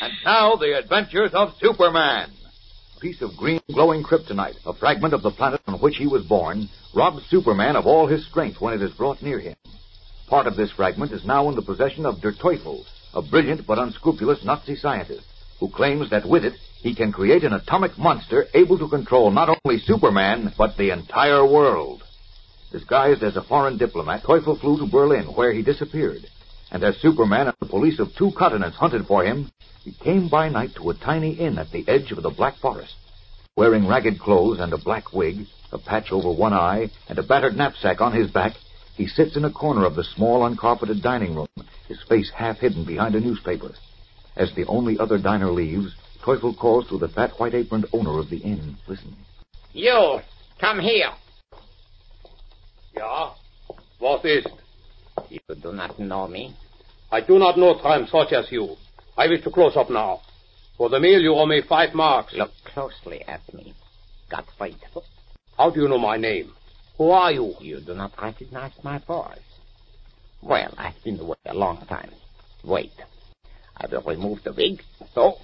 And now, The Adventures of Superman. A piece of green glowing kryptonite, a fragment of the planet on which he was born, robs Superman of all his strength when it is brought near him. Part of this fragment is now in the possession of Der Teufel, a brilliant but unscrupulous Nazi scientist, who claims that with it he can create an atomic monster able to control not only Superman, but the entire world. Disguised as a foreign diplomat, Teufel flew to Berlin, where he disappeared. And as Superman and the police of two continents hunted for him, he came by night to a tiny inn at the edge of the Black Forest. Wearing ragged clothes and a black wig, a patch over one eye, and a battered knapsack on his back, he sits in a corner of the small, uncarpeted dining room, his face half hidden behind a newspaper. As the only other diner leaves, Teufel calls to the fat, white-aproned owner of the inn. Listen. You, come here. Ja, what is it? You do not know me? I do not know crime such as you. I wish to close up now. For the meal, you owe me five marks. Look closely at me. Got fight. How do you know my name? Who are you? You do not recognize my voice. Well, I've been away a long time. Wait. I will remove the wig, so,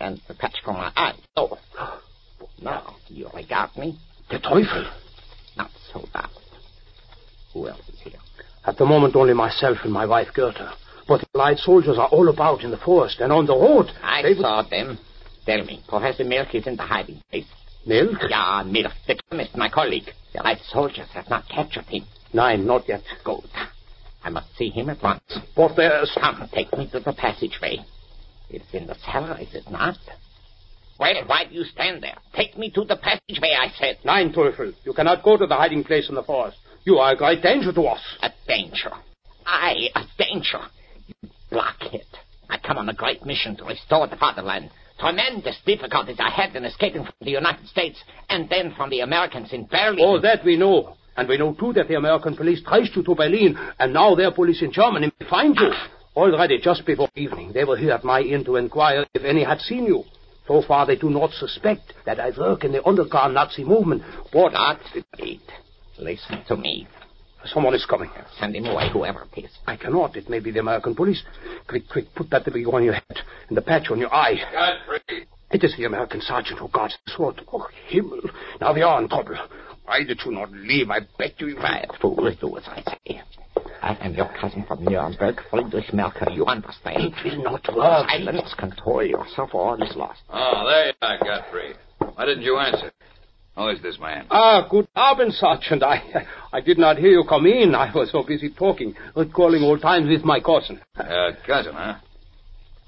and the patch from my eye, so. Now, you regard me? The Teufel. Not so bad. Who else is here? At the moment, only myself and my wife, Goethe. But the Allied soldiers are all about in the forest and on the road. I they... saw them. Tell me, Professor Milch is in the hiding place. Milch? Yeah, Milch. The chemist, my colleague. The Allied soldiers have not captured him. Nein, not yet. Good. I must see him at once. But there's... Come, take me to the passageway. It's in the cellar, is it not? Well, why do you stand there? Take me to the passageway, I said. Nein, Teufel. You cannot go to the hiding place in the forest. You are a great danger to us. A danger? I, a danger? You blockhead. I come on a great mission to restore the fatherland. Tremendous difficulties I had in escaping from the United States and then from the Americans in Berlin. Oh, that we know. And we know, too, that the American police traced you to Berlin, and now their police in Germany find you. Already, just before evening, they were here at my inn to inquire if any had seen you. So far, they do not suspect that I work in the underground Nazi movement. But not it. Listen to me. Someone is coming. Send him away, whoever, please. I cannot. It may be the American police. Quick, quick, put that big on your head and the patch on your eye. Godfrey! It is the American sergeant who guards the sword. Oh, Himmel. Now they are in trouble. Why did you not leave? I bet you... Right, fool, do as I say. I am your cousin from Nuremberg, Friedrich Merker. You understand? It will not work. Silence, control yourself, or all is lost. Oh, there you are, Godfrey. Why didn't you answer? How is this man? Ah, good Abend, Sergeant. I I did not hear you come in. I was so busy talking, recalling old times with my cousin. Uh, cousin, huh?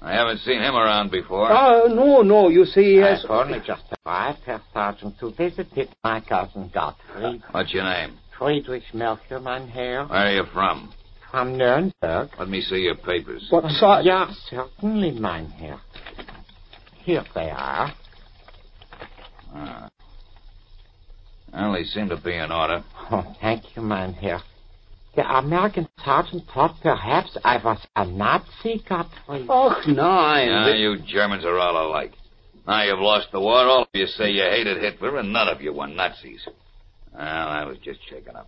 I haven't seen him around before. Ah, uh, no, no. You see, he has... I've only just arrived, Herr Sergeant, to visit my cousin, Godfrey. What's your name? Friedrich Melchior, mein Herr. Where are you from? From Nuremberg. Let me see your papers. What, sir? Yeah, certainly, mein Herr. Here they are. Ah. Well, they seem to be in order. Oh, thank you, mein Herr. The American sergeant thought perhaps I was a Nazi, Godfrey. Oh, nein. Now, you Germans are all alike. Now you've lost the war. All of you say you hated Hitler, and none of you were Nazis. Well, I was just checking up.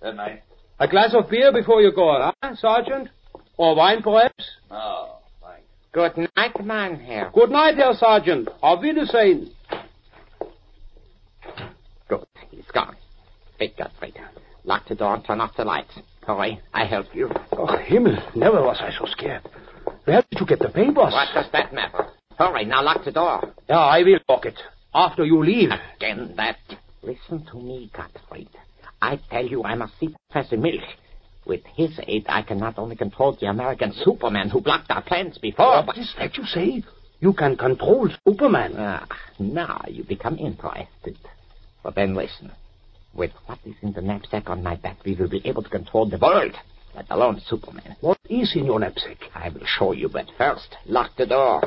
Good night. A glass of beer before you go, huh, Sergeant? Or wine, perhaps? Oh, thanks. Good night, mein Herr. Good night, Herr Sergeant. Auf Wiedersehen. Good. He's gone. Wait, Godfrey. Lock the door and turn off the lights. Hurry, I help you. Oh, Himmel, never was I so scared. Where did you get the papers? What does that matter? Hurry, now lock the door. Yeah, I will lock it. After you leave. Again, that. Listen to me, Gottfried. I tell you, I must see Professor Milch. With his aid, I can not only control the American Superman who blocked our plans before, but... What is that you say? You can control Superman? Ah, now you become interested. But then listen. With what is in the knapsack on my back, we will be able to control the world, let alone Superman. What is in your knapsack? I will show you, but first, lock the door.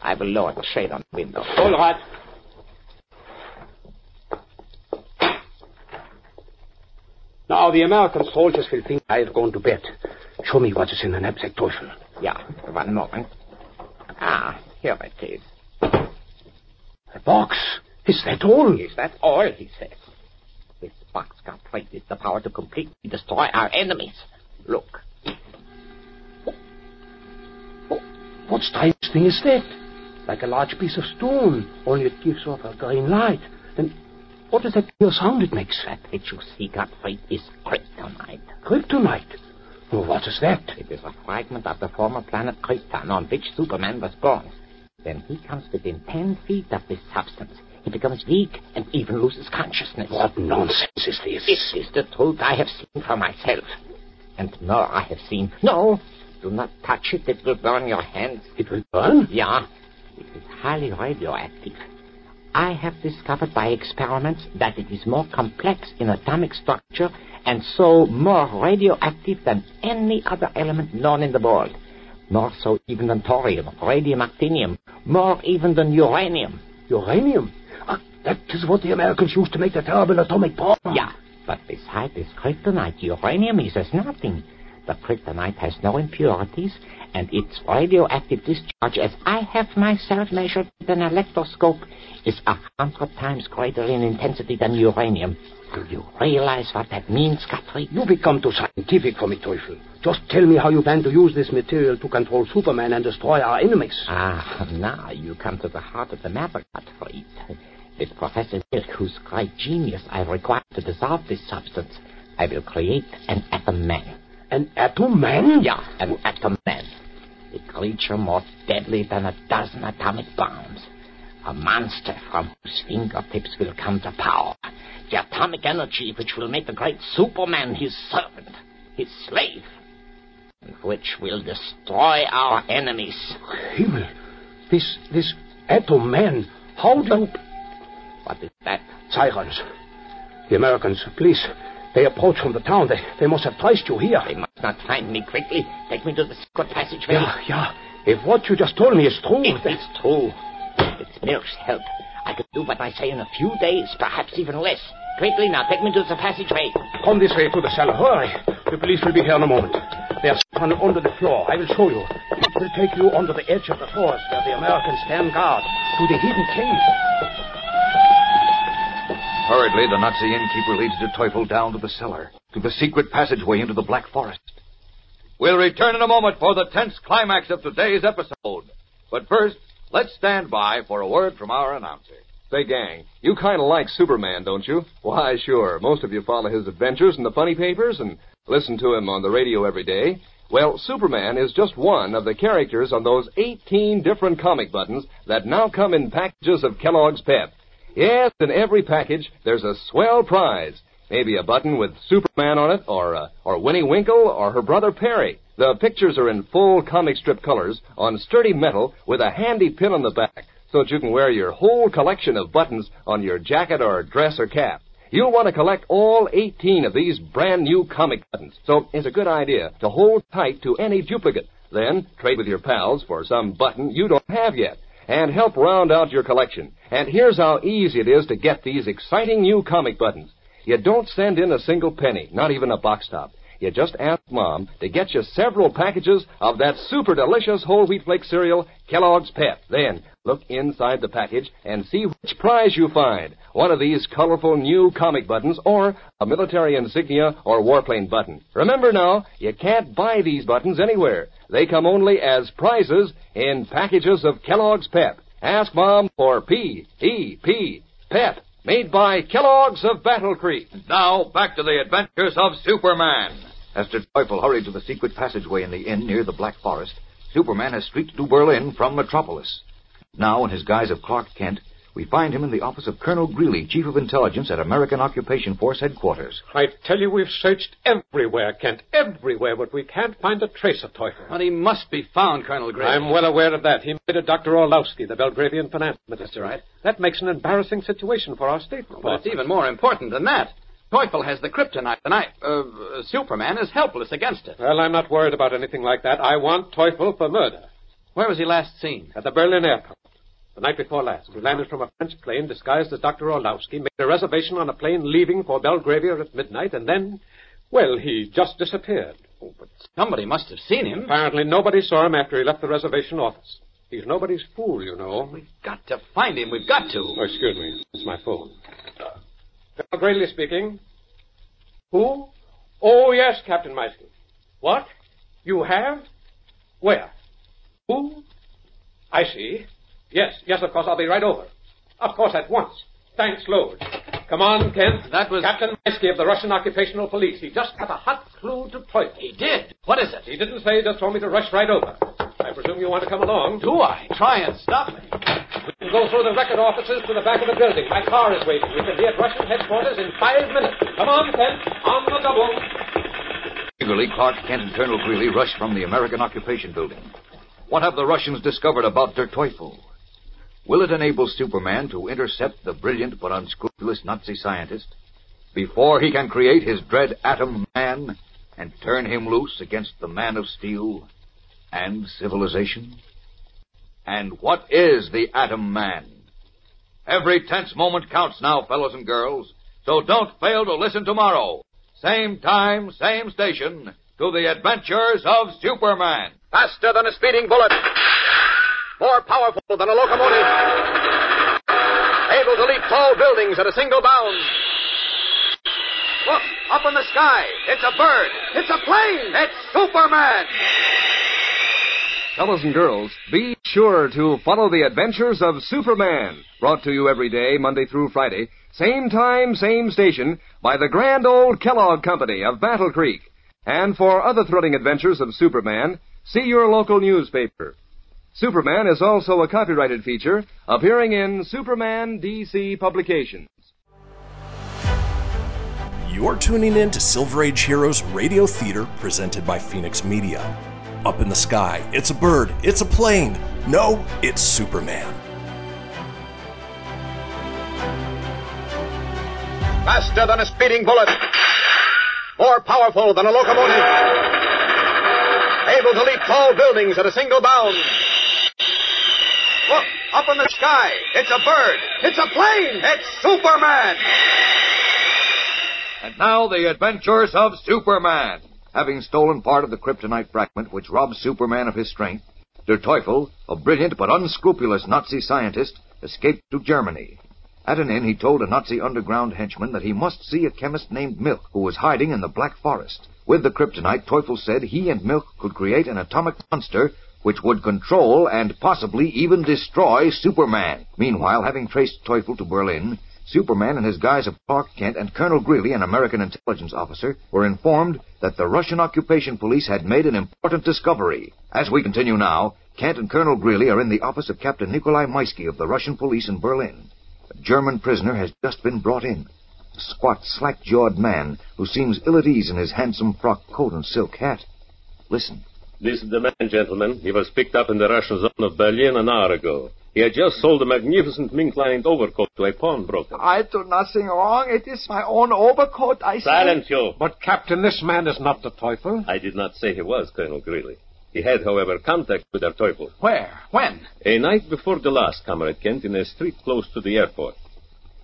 I will lower the shade on the window. All right. Now, the American soldiers will think I have gone to bed. Show me what is in the knapsack, Teufel. Yeah, one moment. Ah, here it is. A box. Is that all? Is that all, he says. This box, Godfrey, is the power to completely destroy our enemies. Look. Oh. Oh. What strange thing is that? Like a large piece of stone, only it gives off a green light. And what is that clear sound it makes? That which you see, Godfrey, is kryptonite. Kryptonite? Well, what is that? It is a fragment of the former planet Krypton, on which Superman was born. Then he comes within ten feet of this substance. He becomes weak and even loses consciousness. What nonsense is this? This is the truth I have seen for myself. And more I have seen. No, do not touch it. It will burn your hands. It will burn? Yeah. It is highly radioactive. I have discovered by experiments that it is more complex in atomic structure and so more radioactive than any other element known in the world. More so even than thorium, radium, actinium. More even than uranium. Uranium? Ah, that is what the Americans used to make the terrible atomic bomb. Yeah, but besides this kryptonite, uranium is as nothing. The kryptonite has no impurities, and its radioactive discharge, as I have myself measured with an electroscope, is a hundred times greater in intensity than uranium. Do you realize what that means, Godfrey? You become too scientific for me, Teufel. Just tell me how you plan to use this material to control Superman and destroy our enemies. Ah, now you come to the heart of the matter, Godfrey. With Professor Milch, whose great genius I require to dissolve this substance, I will create an atom man. An atom man? Yeah, an atom man. A creature more deadly than a dozen atomic bombs. A monster from whose fingertips will come the power. The atomic energy which will make the great Superman his servant, his slave, and which will destroy our enemies. Himmel, this, this atom man, how do you... What is that? Sirens. The Americans, please, they approach from the town. They, they must have traced you here. They must not find me. Quickly, take me to the secret passageway. Yeah, yeah. If what you just told me is true... It is true. It's Milch's help. I can do what I say in a few days, perhaps even less. Quickly now, take me to the passageway. Come this way to the cellar. Hurry. The police will be here in a moment. They are on onto the floor. I will show you. It will take you onto the edge of the forest where the Americans stand guard, to the hidden cave. Hurriedly, the Nazi innkeeper leads De Teufel down to the cellar, to the secret passageway into the Black Forest. We'll return in a moment for the tense climax of today's episode. But first, let's stand by for a word from our announcer. Say, gang, you kind of like Superman, don't you? Why, sure. Most of you follow his adventures in the funny papers and listen to him on the radio every day. Well, Superman is just one of the characters on those eighteen different comic buttons that now come in packages of Kellogg's Pep. Yes, in every package, there's a swell prize. Maybe a button with Superman on it, or uh, or Winnie Winkle, or her brother Perry. The pictures are in full comic strip colors on sturdy metal with a handy pin on the back, so that you can wear your whole collection of buttons on your jacket or dress or cap. You'll want to collect all eighteen of these brand-new comic buttons, so it's a good idea to hold tight to any duplicate. Then trade with your pals for some button you don't have yet, and help round out your collection. And here's how easy it is to get these exciting new comic buttons. You don't send in a single penny, not even a box top. You just ask Mom to get you several packages of that super delicious whole wheat flake cereal, Kellogg's Pep. Then look inside the package and see which prize you find. One of these colorful new comic buttons or a military insignia or warplane button. Remember now, you can't buy these buttons anywhere. They come only as prizes in packages of Kellogg's Pep. Ask Mom for P E P, Pep. Made by Kellogg's of Battle Creek. Now, back to the adventures of Superman. As De Teufel hurried to the secret passageway in the inn near the Black Forest, Superman has streaked to Berlin from Metropolis. Now, in his guise of Clark Kent, we find him in the office of Colonel Greeley, Chief of Intelligence at American Occupation Force Headquarters. I tell you, we've searched everywhere, Kent, everywhere, but we can't find a trace of Teufel. But he must be found, Colonel Greeley. I'm well aware of that. He murdered Doctor Orlovsky, the Belgravian finance minister. That's right. That makes an embarrassing situation for our state department. But it's even more important than that. Teufel has the kryptonite, and I, uh, Superman is helpless against it. Well, I'm not worried about anything like that. I want Teufel for murder. Where was he last seen? At the Berlin airport. The night before last, we landed from a French plane disguised as Doctor Orlovsky, made a reservation on a plane leaving for Belgravia at midnight, and then, well, he just disappeared. Oh, but somebody must have seen him. Apparently nobody saw him after he left the reservation office. He's nobody's fool, you know. We've got to find him. We've got to. Oh, excuse me. It's my phone. Colonel Greeley speaking. Who? Oh, yes, Captain Meiskin. What? You have? Where? Who? I see. Yes, yes, of course. I'll be right over. Of course, at once. Thanks, Load. Come on, Kent. That was... Captain Meiskin of the Russian Occupational Police. He just got a hot clue to Teufel. He did? What is it? He didn't say. He just told me to rush right over. I presume you want to come along. Do I? Try and stop me. We can go through the record offices to the back of the building. My car is waiting. We can be at Russian headquarters in five minutes. Come on, Kent. On the double. Eagerly, Clark Kent and Colonel Greeley rush from the American Occupation Building. What have the Russians discovered about Der Teufel? Will it enable Superman to intercept the brilliant but unscrupulous Nazi scientist before he can create his dread atom man and turn him loose against the Man of Steel and civilization? And what is the atom man? Every tense moment counts now, fellows and girls, so don't fail to listen tomorrow. Same time, same station, to the adventures of Superman. Faster than a speeding bullet. More powerful than a locomotive. Able to leap tall buildings at a single bound. Look, up in the sky. It's a bird. It's a plane. It's Superman. Fellows and girls, be sure to follow the adventures of Superman, brought to you every day, Monday through Friday, same time, same station, by the grand old Kellogg Company of Battle Creek. And for other thrilling adventures of Superman, see your local newspaper. Superman is also a copyrighted feature, appearing in Superman D C Publications. You're tuning in to Silver Age Heroes Radio Theater, presented by Phoenix Media. Up in the sky, it's a bird, it's a plane. No, it's Superman. Faster than a speeding bullet. More powerful than a locomotive. Able to leap tall buildings at a single bound. Look, up in the sky, it's a bird, it's a plane, it's Superman. And now the adventures of Superman. Having stolen part of the kryptonite fragment which robs Superman of his strength, De Teufel, a brilliant but unscrupulous Nazi scientist, escaped to Germany. At an inn, he told a Nazi underground henchman that he must see a chemist named Milch, who was hiding in the Black Forest. With the kryptonite, Teufel said he and Milch could create an atomic monster which would control and possibly even destroy Superman. Meanwhile, having traced Teufel to Berlin, Superman, in his guise of Clark Kent, and Colonel Greeley, an American intelligence officer, were informed that the Russian occupation police had made an important discovery. As we continue now, Kent and Colonel Greeley are in the office of Captain Nikolai Maisky of the Russian police in Berlin. A German prisoner has just been brought in. A squat, slack-jawed man who seems ill at ease in his handsome frock coat and silk hat. Listen. This is the man, gentlemen. He was picked up in the Russian zone of Berlin an hour ago. He had just sold a magnificent mink-lined overcoat to a pawnbroker. I do nothing wrong. It is my own overcoat, I say. Silence you. But, Captain, this man is not De Teufel. I did not say he was, Colonel Greeley. He had, however, contact with De Teufel. Where? When? A night before the last, Comrade Kent, in a street close to the airport.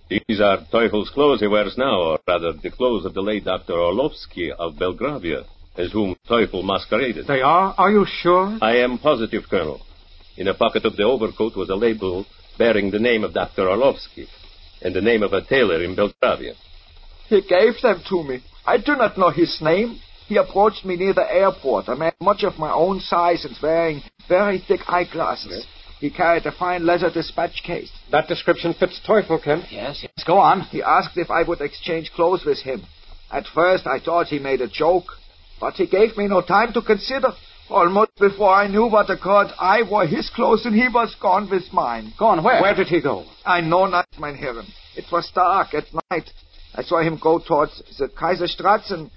These are De Teufel's clothes he wears now, or rather the clothes of the late Doctor Orlovsky of Belgravia, as whom De Teufel masqueraded. They are? Are you sure? I am positive, Colonel. In a pocket of the overcoat was a label bearing the name of Doctor Orlovsky and the name of a tailor in Belgravia. He gave them to me. I do not know his name. He approached me near the airport, a man much of my own size and wearing very thick eyeglasses. Yes. He carried a fine leather dispatch case. That description fits Teufel, Kent. Yes, yes, go on. He asked if I would exchange clothes with him. At first I thought he made a joke, but he gave me no time to consider. Almost before I knew what occurred, I wore his clothes and he was gone with mine. Gone where? Where did he go? I know not, mein Herren. It was dark at night. I saw him go towards the Kaiserstraße, and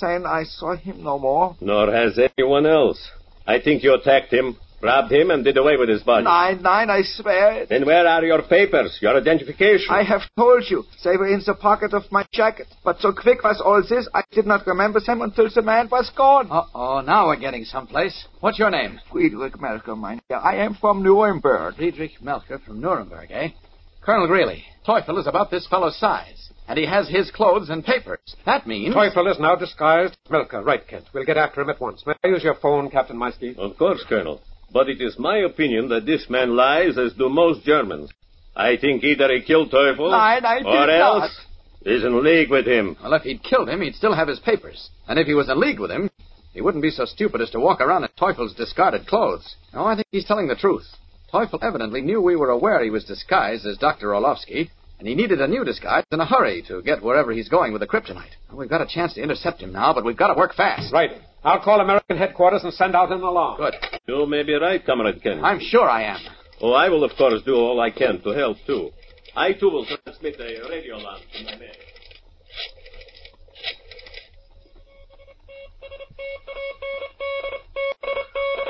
then I saw him no more. Nor has anyone else. I think you attacked him, robbed him, and did away with his body. Nein, nein, I swear it. Then where are your papers, your identification? I have told you. They were in the pocket of my jacket. But so quick was all this, I did not remember them until the man was gone. Uh-oh, now we're getting someplace. What's your name? Friedrich Melcher, mein Herr. I am from Nuremberg. Friedrich Melcher from Nuremberg, eh? Colonel Greeley, Teufel is about this fellow's size, and he has his clothes and papers. That means... Teufel is now disguised as Melcher. Right, Kent. We'll get after him at once. May I use your phone, Captain Maisky? Of course, Colonel. But it is my opinion that this man lies, as do most Germans. I think either he killed Teufel, Nein, I or did else not. Is in league with him. Well, if he'd killed him, he'd still have his papers. And if he was in league with him, he wouldn't be so stupid as to walk around in Teufel's discarded clothes. No, I think he's telling the truth. Teufel evidently knew we were aware he was disguised as Doctor Orlovsky, and he needed a new disguise in a hurry to get wherever he's going with the kryptonite. Well, we've got a chance to intercept him now, but we've got to work fast. Right. I'll call American headquarters and send out an alarm. Good. You may be right, Comrade Kent. I'm sure I am. Oh, I will, of course, do all I can to help, too. I, too, will transmit a radio alarm to my men.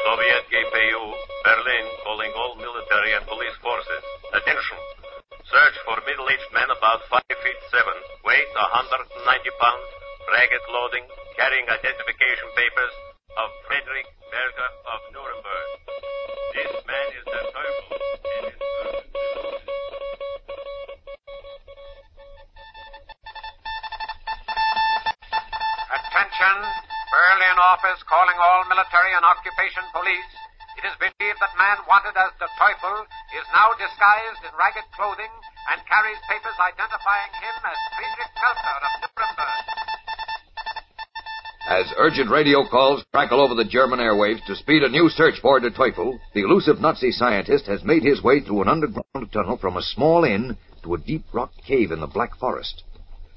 Soviet G P U, Berlin, calling all military and police forces. Attention. Search for middle-aged men about five feet seven, weight one hundred ninety pounds, ragged clothing, carrying identification papers of Friedrich Melcher of Nuremberg. This man is De Teufel and his current delusion. Attention! Berlin office calling all military and occupation police. It is believed that man wanted as De Teufel is now disguised in ragged clothing and carries papers identifying him as Friedrich Melcher of Nuremberg. As urgent radio calls crackle over the German airwaves to speed a new search for De Teufel, the elusive Nazi scientist has made his way through an underground tunnel from a small inn to a deep rock cave in the Black Forest.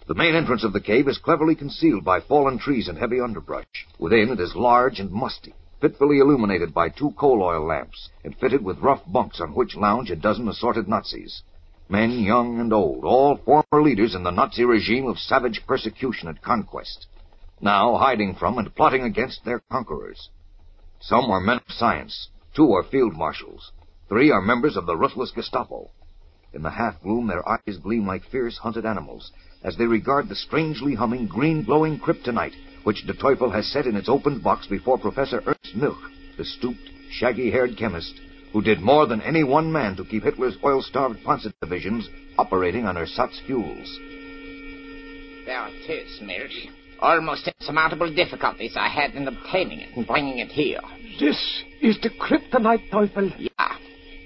The main entrance of the cave is cleverly concealed by fallen trees and heavy underbrush. Within, it is large and musty, fitfully illuminated by two coal oil lamps, and fitted with rough bunks on which lounge a dozen assorted Nazis. Men young and old, all former leaders in the Nazi regime of savage persecution and conquest, now hiding from and plotting against their conquerors. Some are men of science, two are field marshals, three are members of the ruthless Gestapo. In the half-gloom, their eyes gleam like fierce hunted animals as they regard the strangely humming, green-glowing kryptonite, which De Teufel has set in its opened box before Professor Ernst Milch, the stooped, shaggy-haired chemist, who did more than any one man to keep Hitler's oil-starved Panzer divisions operating on ersatz fuels. There it is, Milch. almost insurmountable difficulties I had in obtaining it and bringing it here. This is the kryptonite, Teufel? Yeah.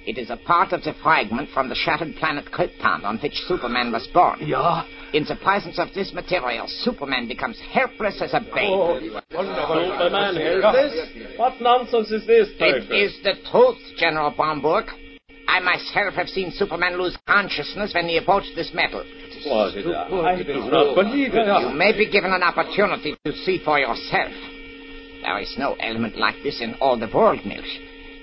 It is a part of the fragment from the shattered planet Krypton on which Superman was born. Yeah? In the presence of this material, Superman becomes helpless as a babe. Oh, Superman, helpless? What nonsense is this, Teufel? It is the truth, General Bromburg. I myself have seen Superman lose consciousness when he approached this metal. Was it? I do not believe it. You may be given an opportunity to see for yourself. There is no element like this in all the world, Milch.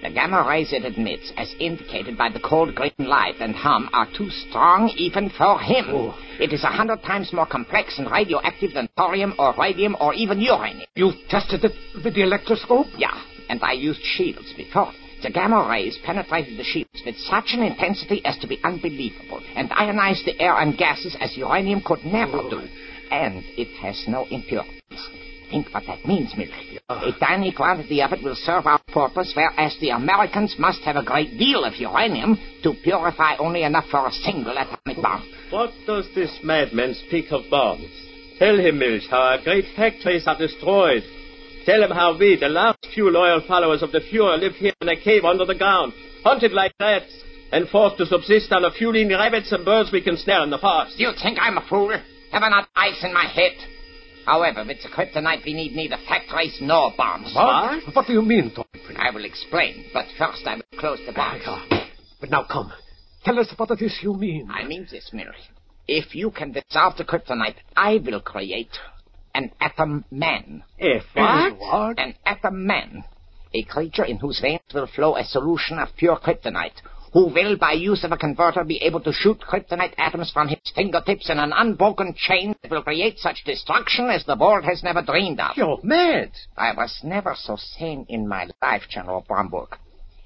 The gamma rays it emits, as indicated by the cold green light and hum, are too strong even for him. Oh. It is a hundred times more complex and radioactive than thorium or radium or even uranium. You've tested it with the electroscope? Yeah, and I used shields before. The gamma rays penetrated the shields with such an intensity as to be unbelievable, and ionized the air and gases as uranium could never do. And it has no impurities. Think what that means, Milk. A tiny quantity of it will serve our purpose, whereas the Americans must have a great deal of uranium to purify only enough for a single atomic bomb. What does this madman speak of bombs? Tell him, Milch, how our great factories are destroyed. Tell him how we, the last few loyal followers of the Fuhrer, live here in a cave under the ground, hunted like rats, and forced to subsist on a few lean rabbits and birds we can snare in the forest. Do you think I'm a fool? Have I not ice in my head? However, with the kryptonite, we need neither factories nor bombs. What? What? What do you mean, Teufel? I will explain, but first I will close the box. But now come, tell us what it is you mean. I mean this, Mary. If you can dissolve the kryptonite, I will create... an atom man. If what? An atom man. A creature in whose veins will flow a solution of pure kryptonite, who will, by use of a converter, be able to shoot kryptonite atoms from his fingertips in an unbroken chain that will create such destruction as the world has never dreamed of. You're mad. I was never so sane in my life, General Bromburg.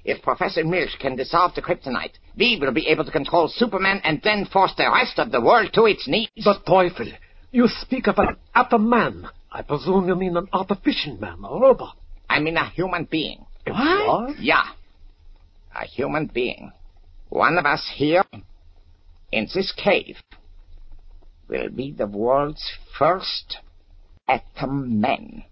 If Professor Milch can dissolve the kryptonite, we will be able to control Superman and then force the rest of the world to its knees. But, Teufel... you speak of an atom man. I presume you mean an artificial man, a robot. I mean a human being. What? Yeah. A human being. One of us here, in this cave, will be the world's first atom man.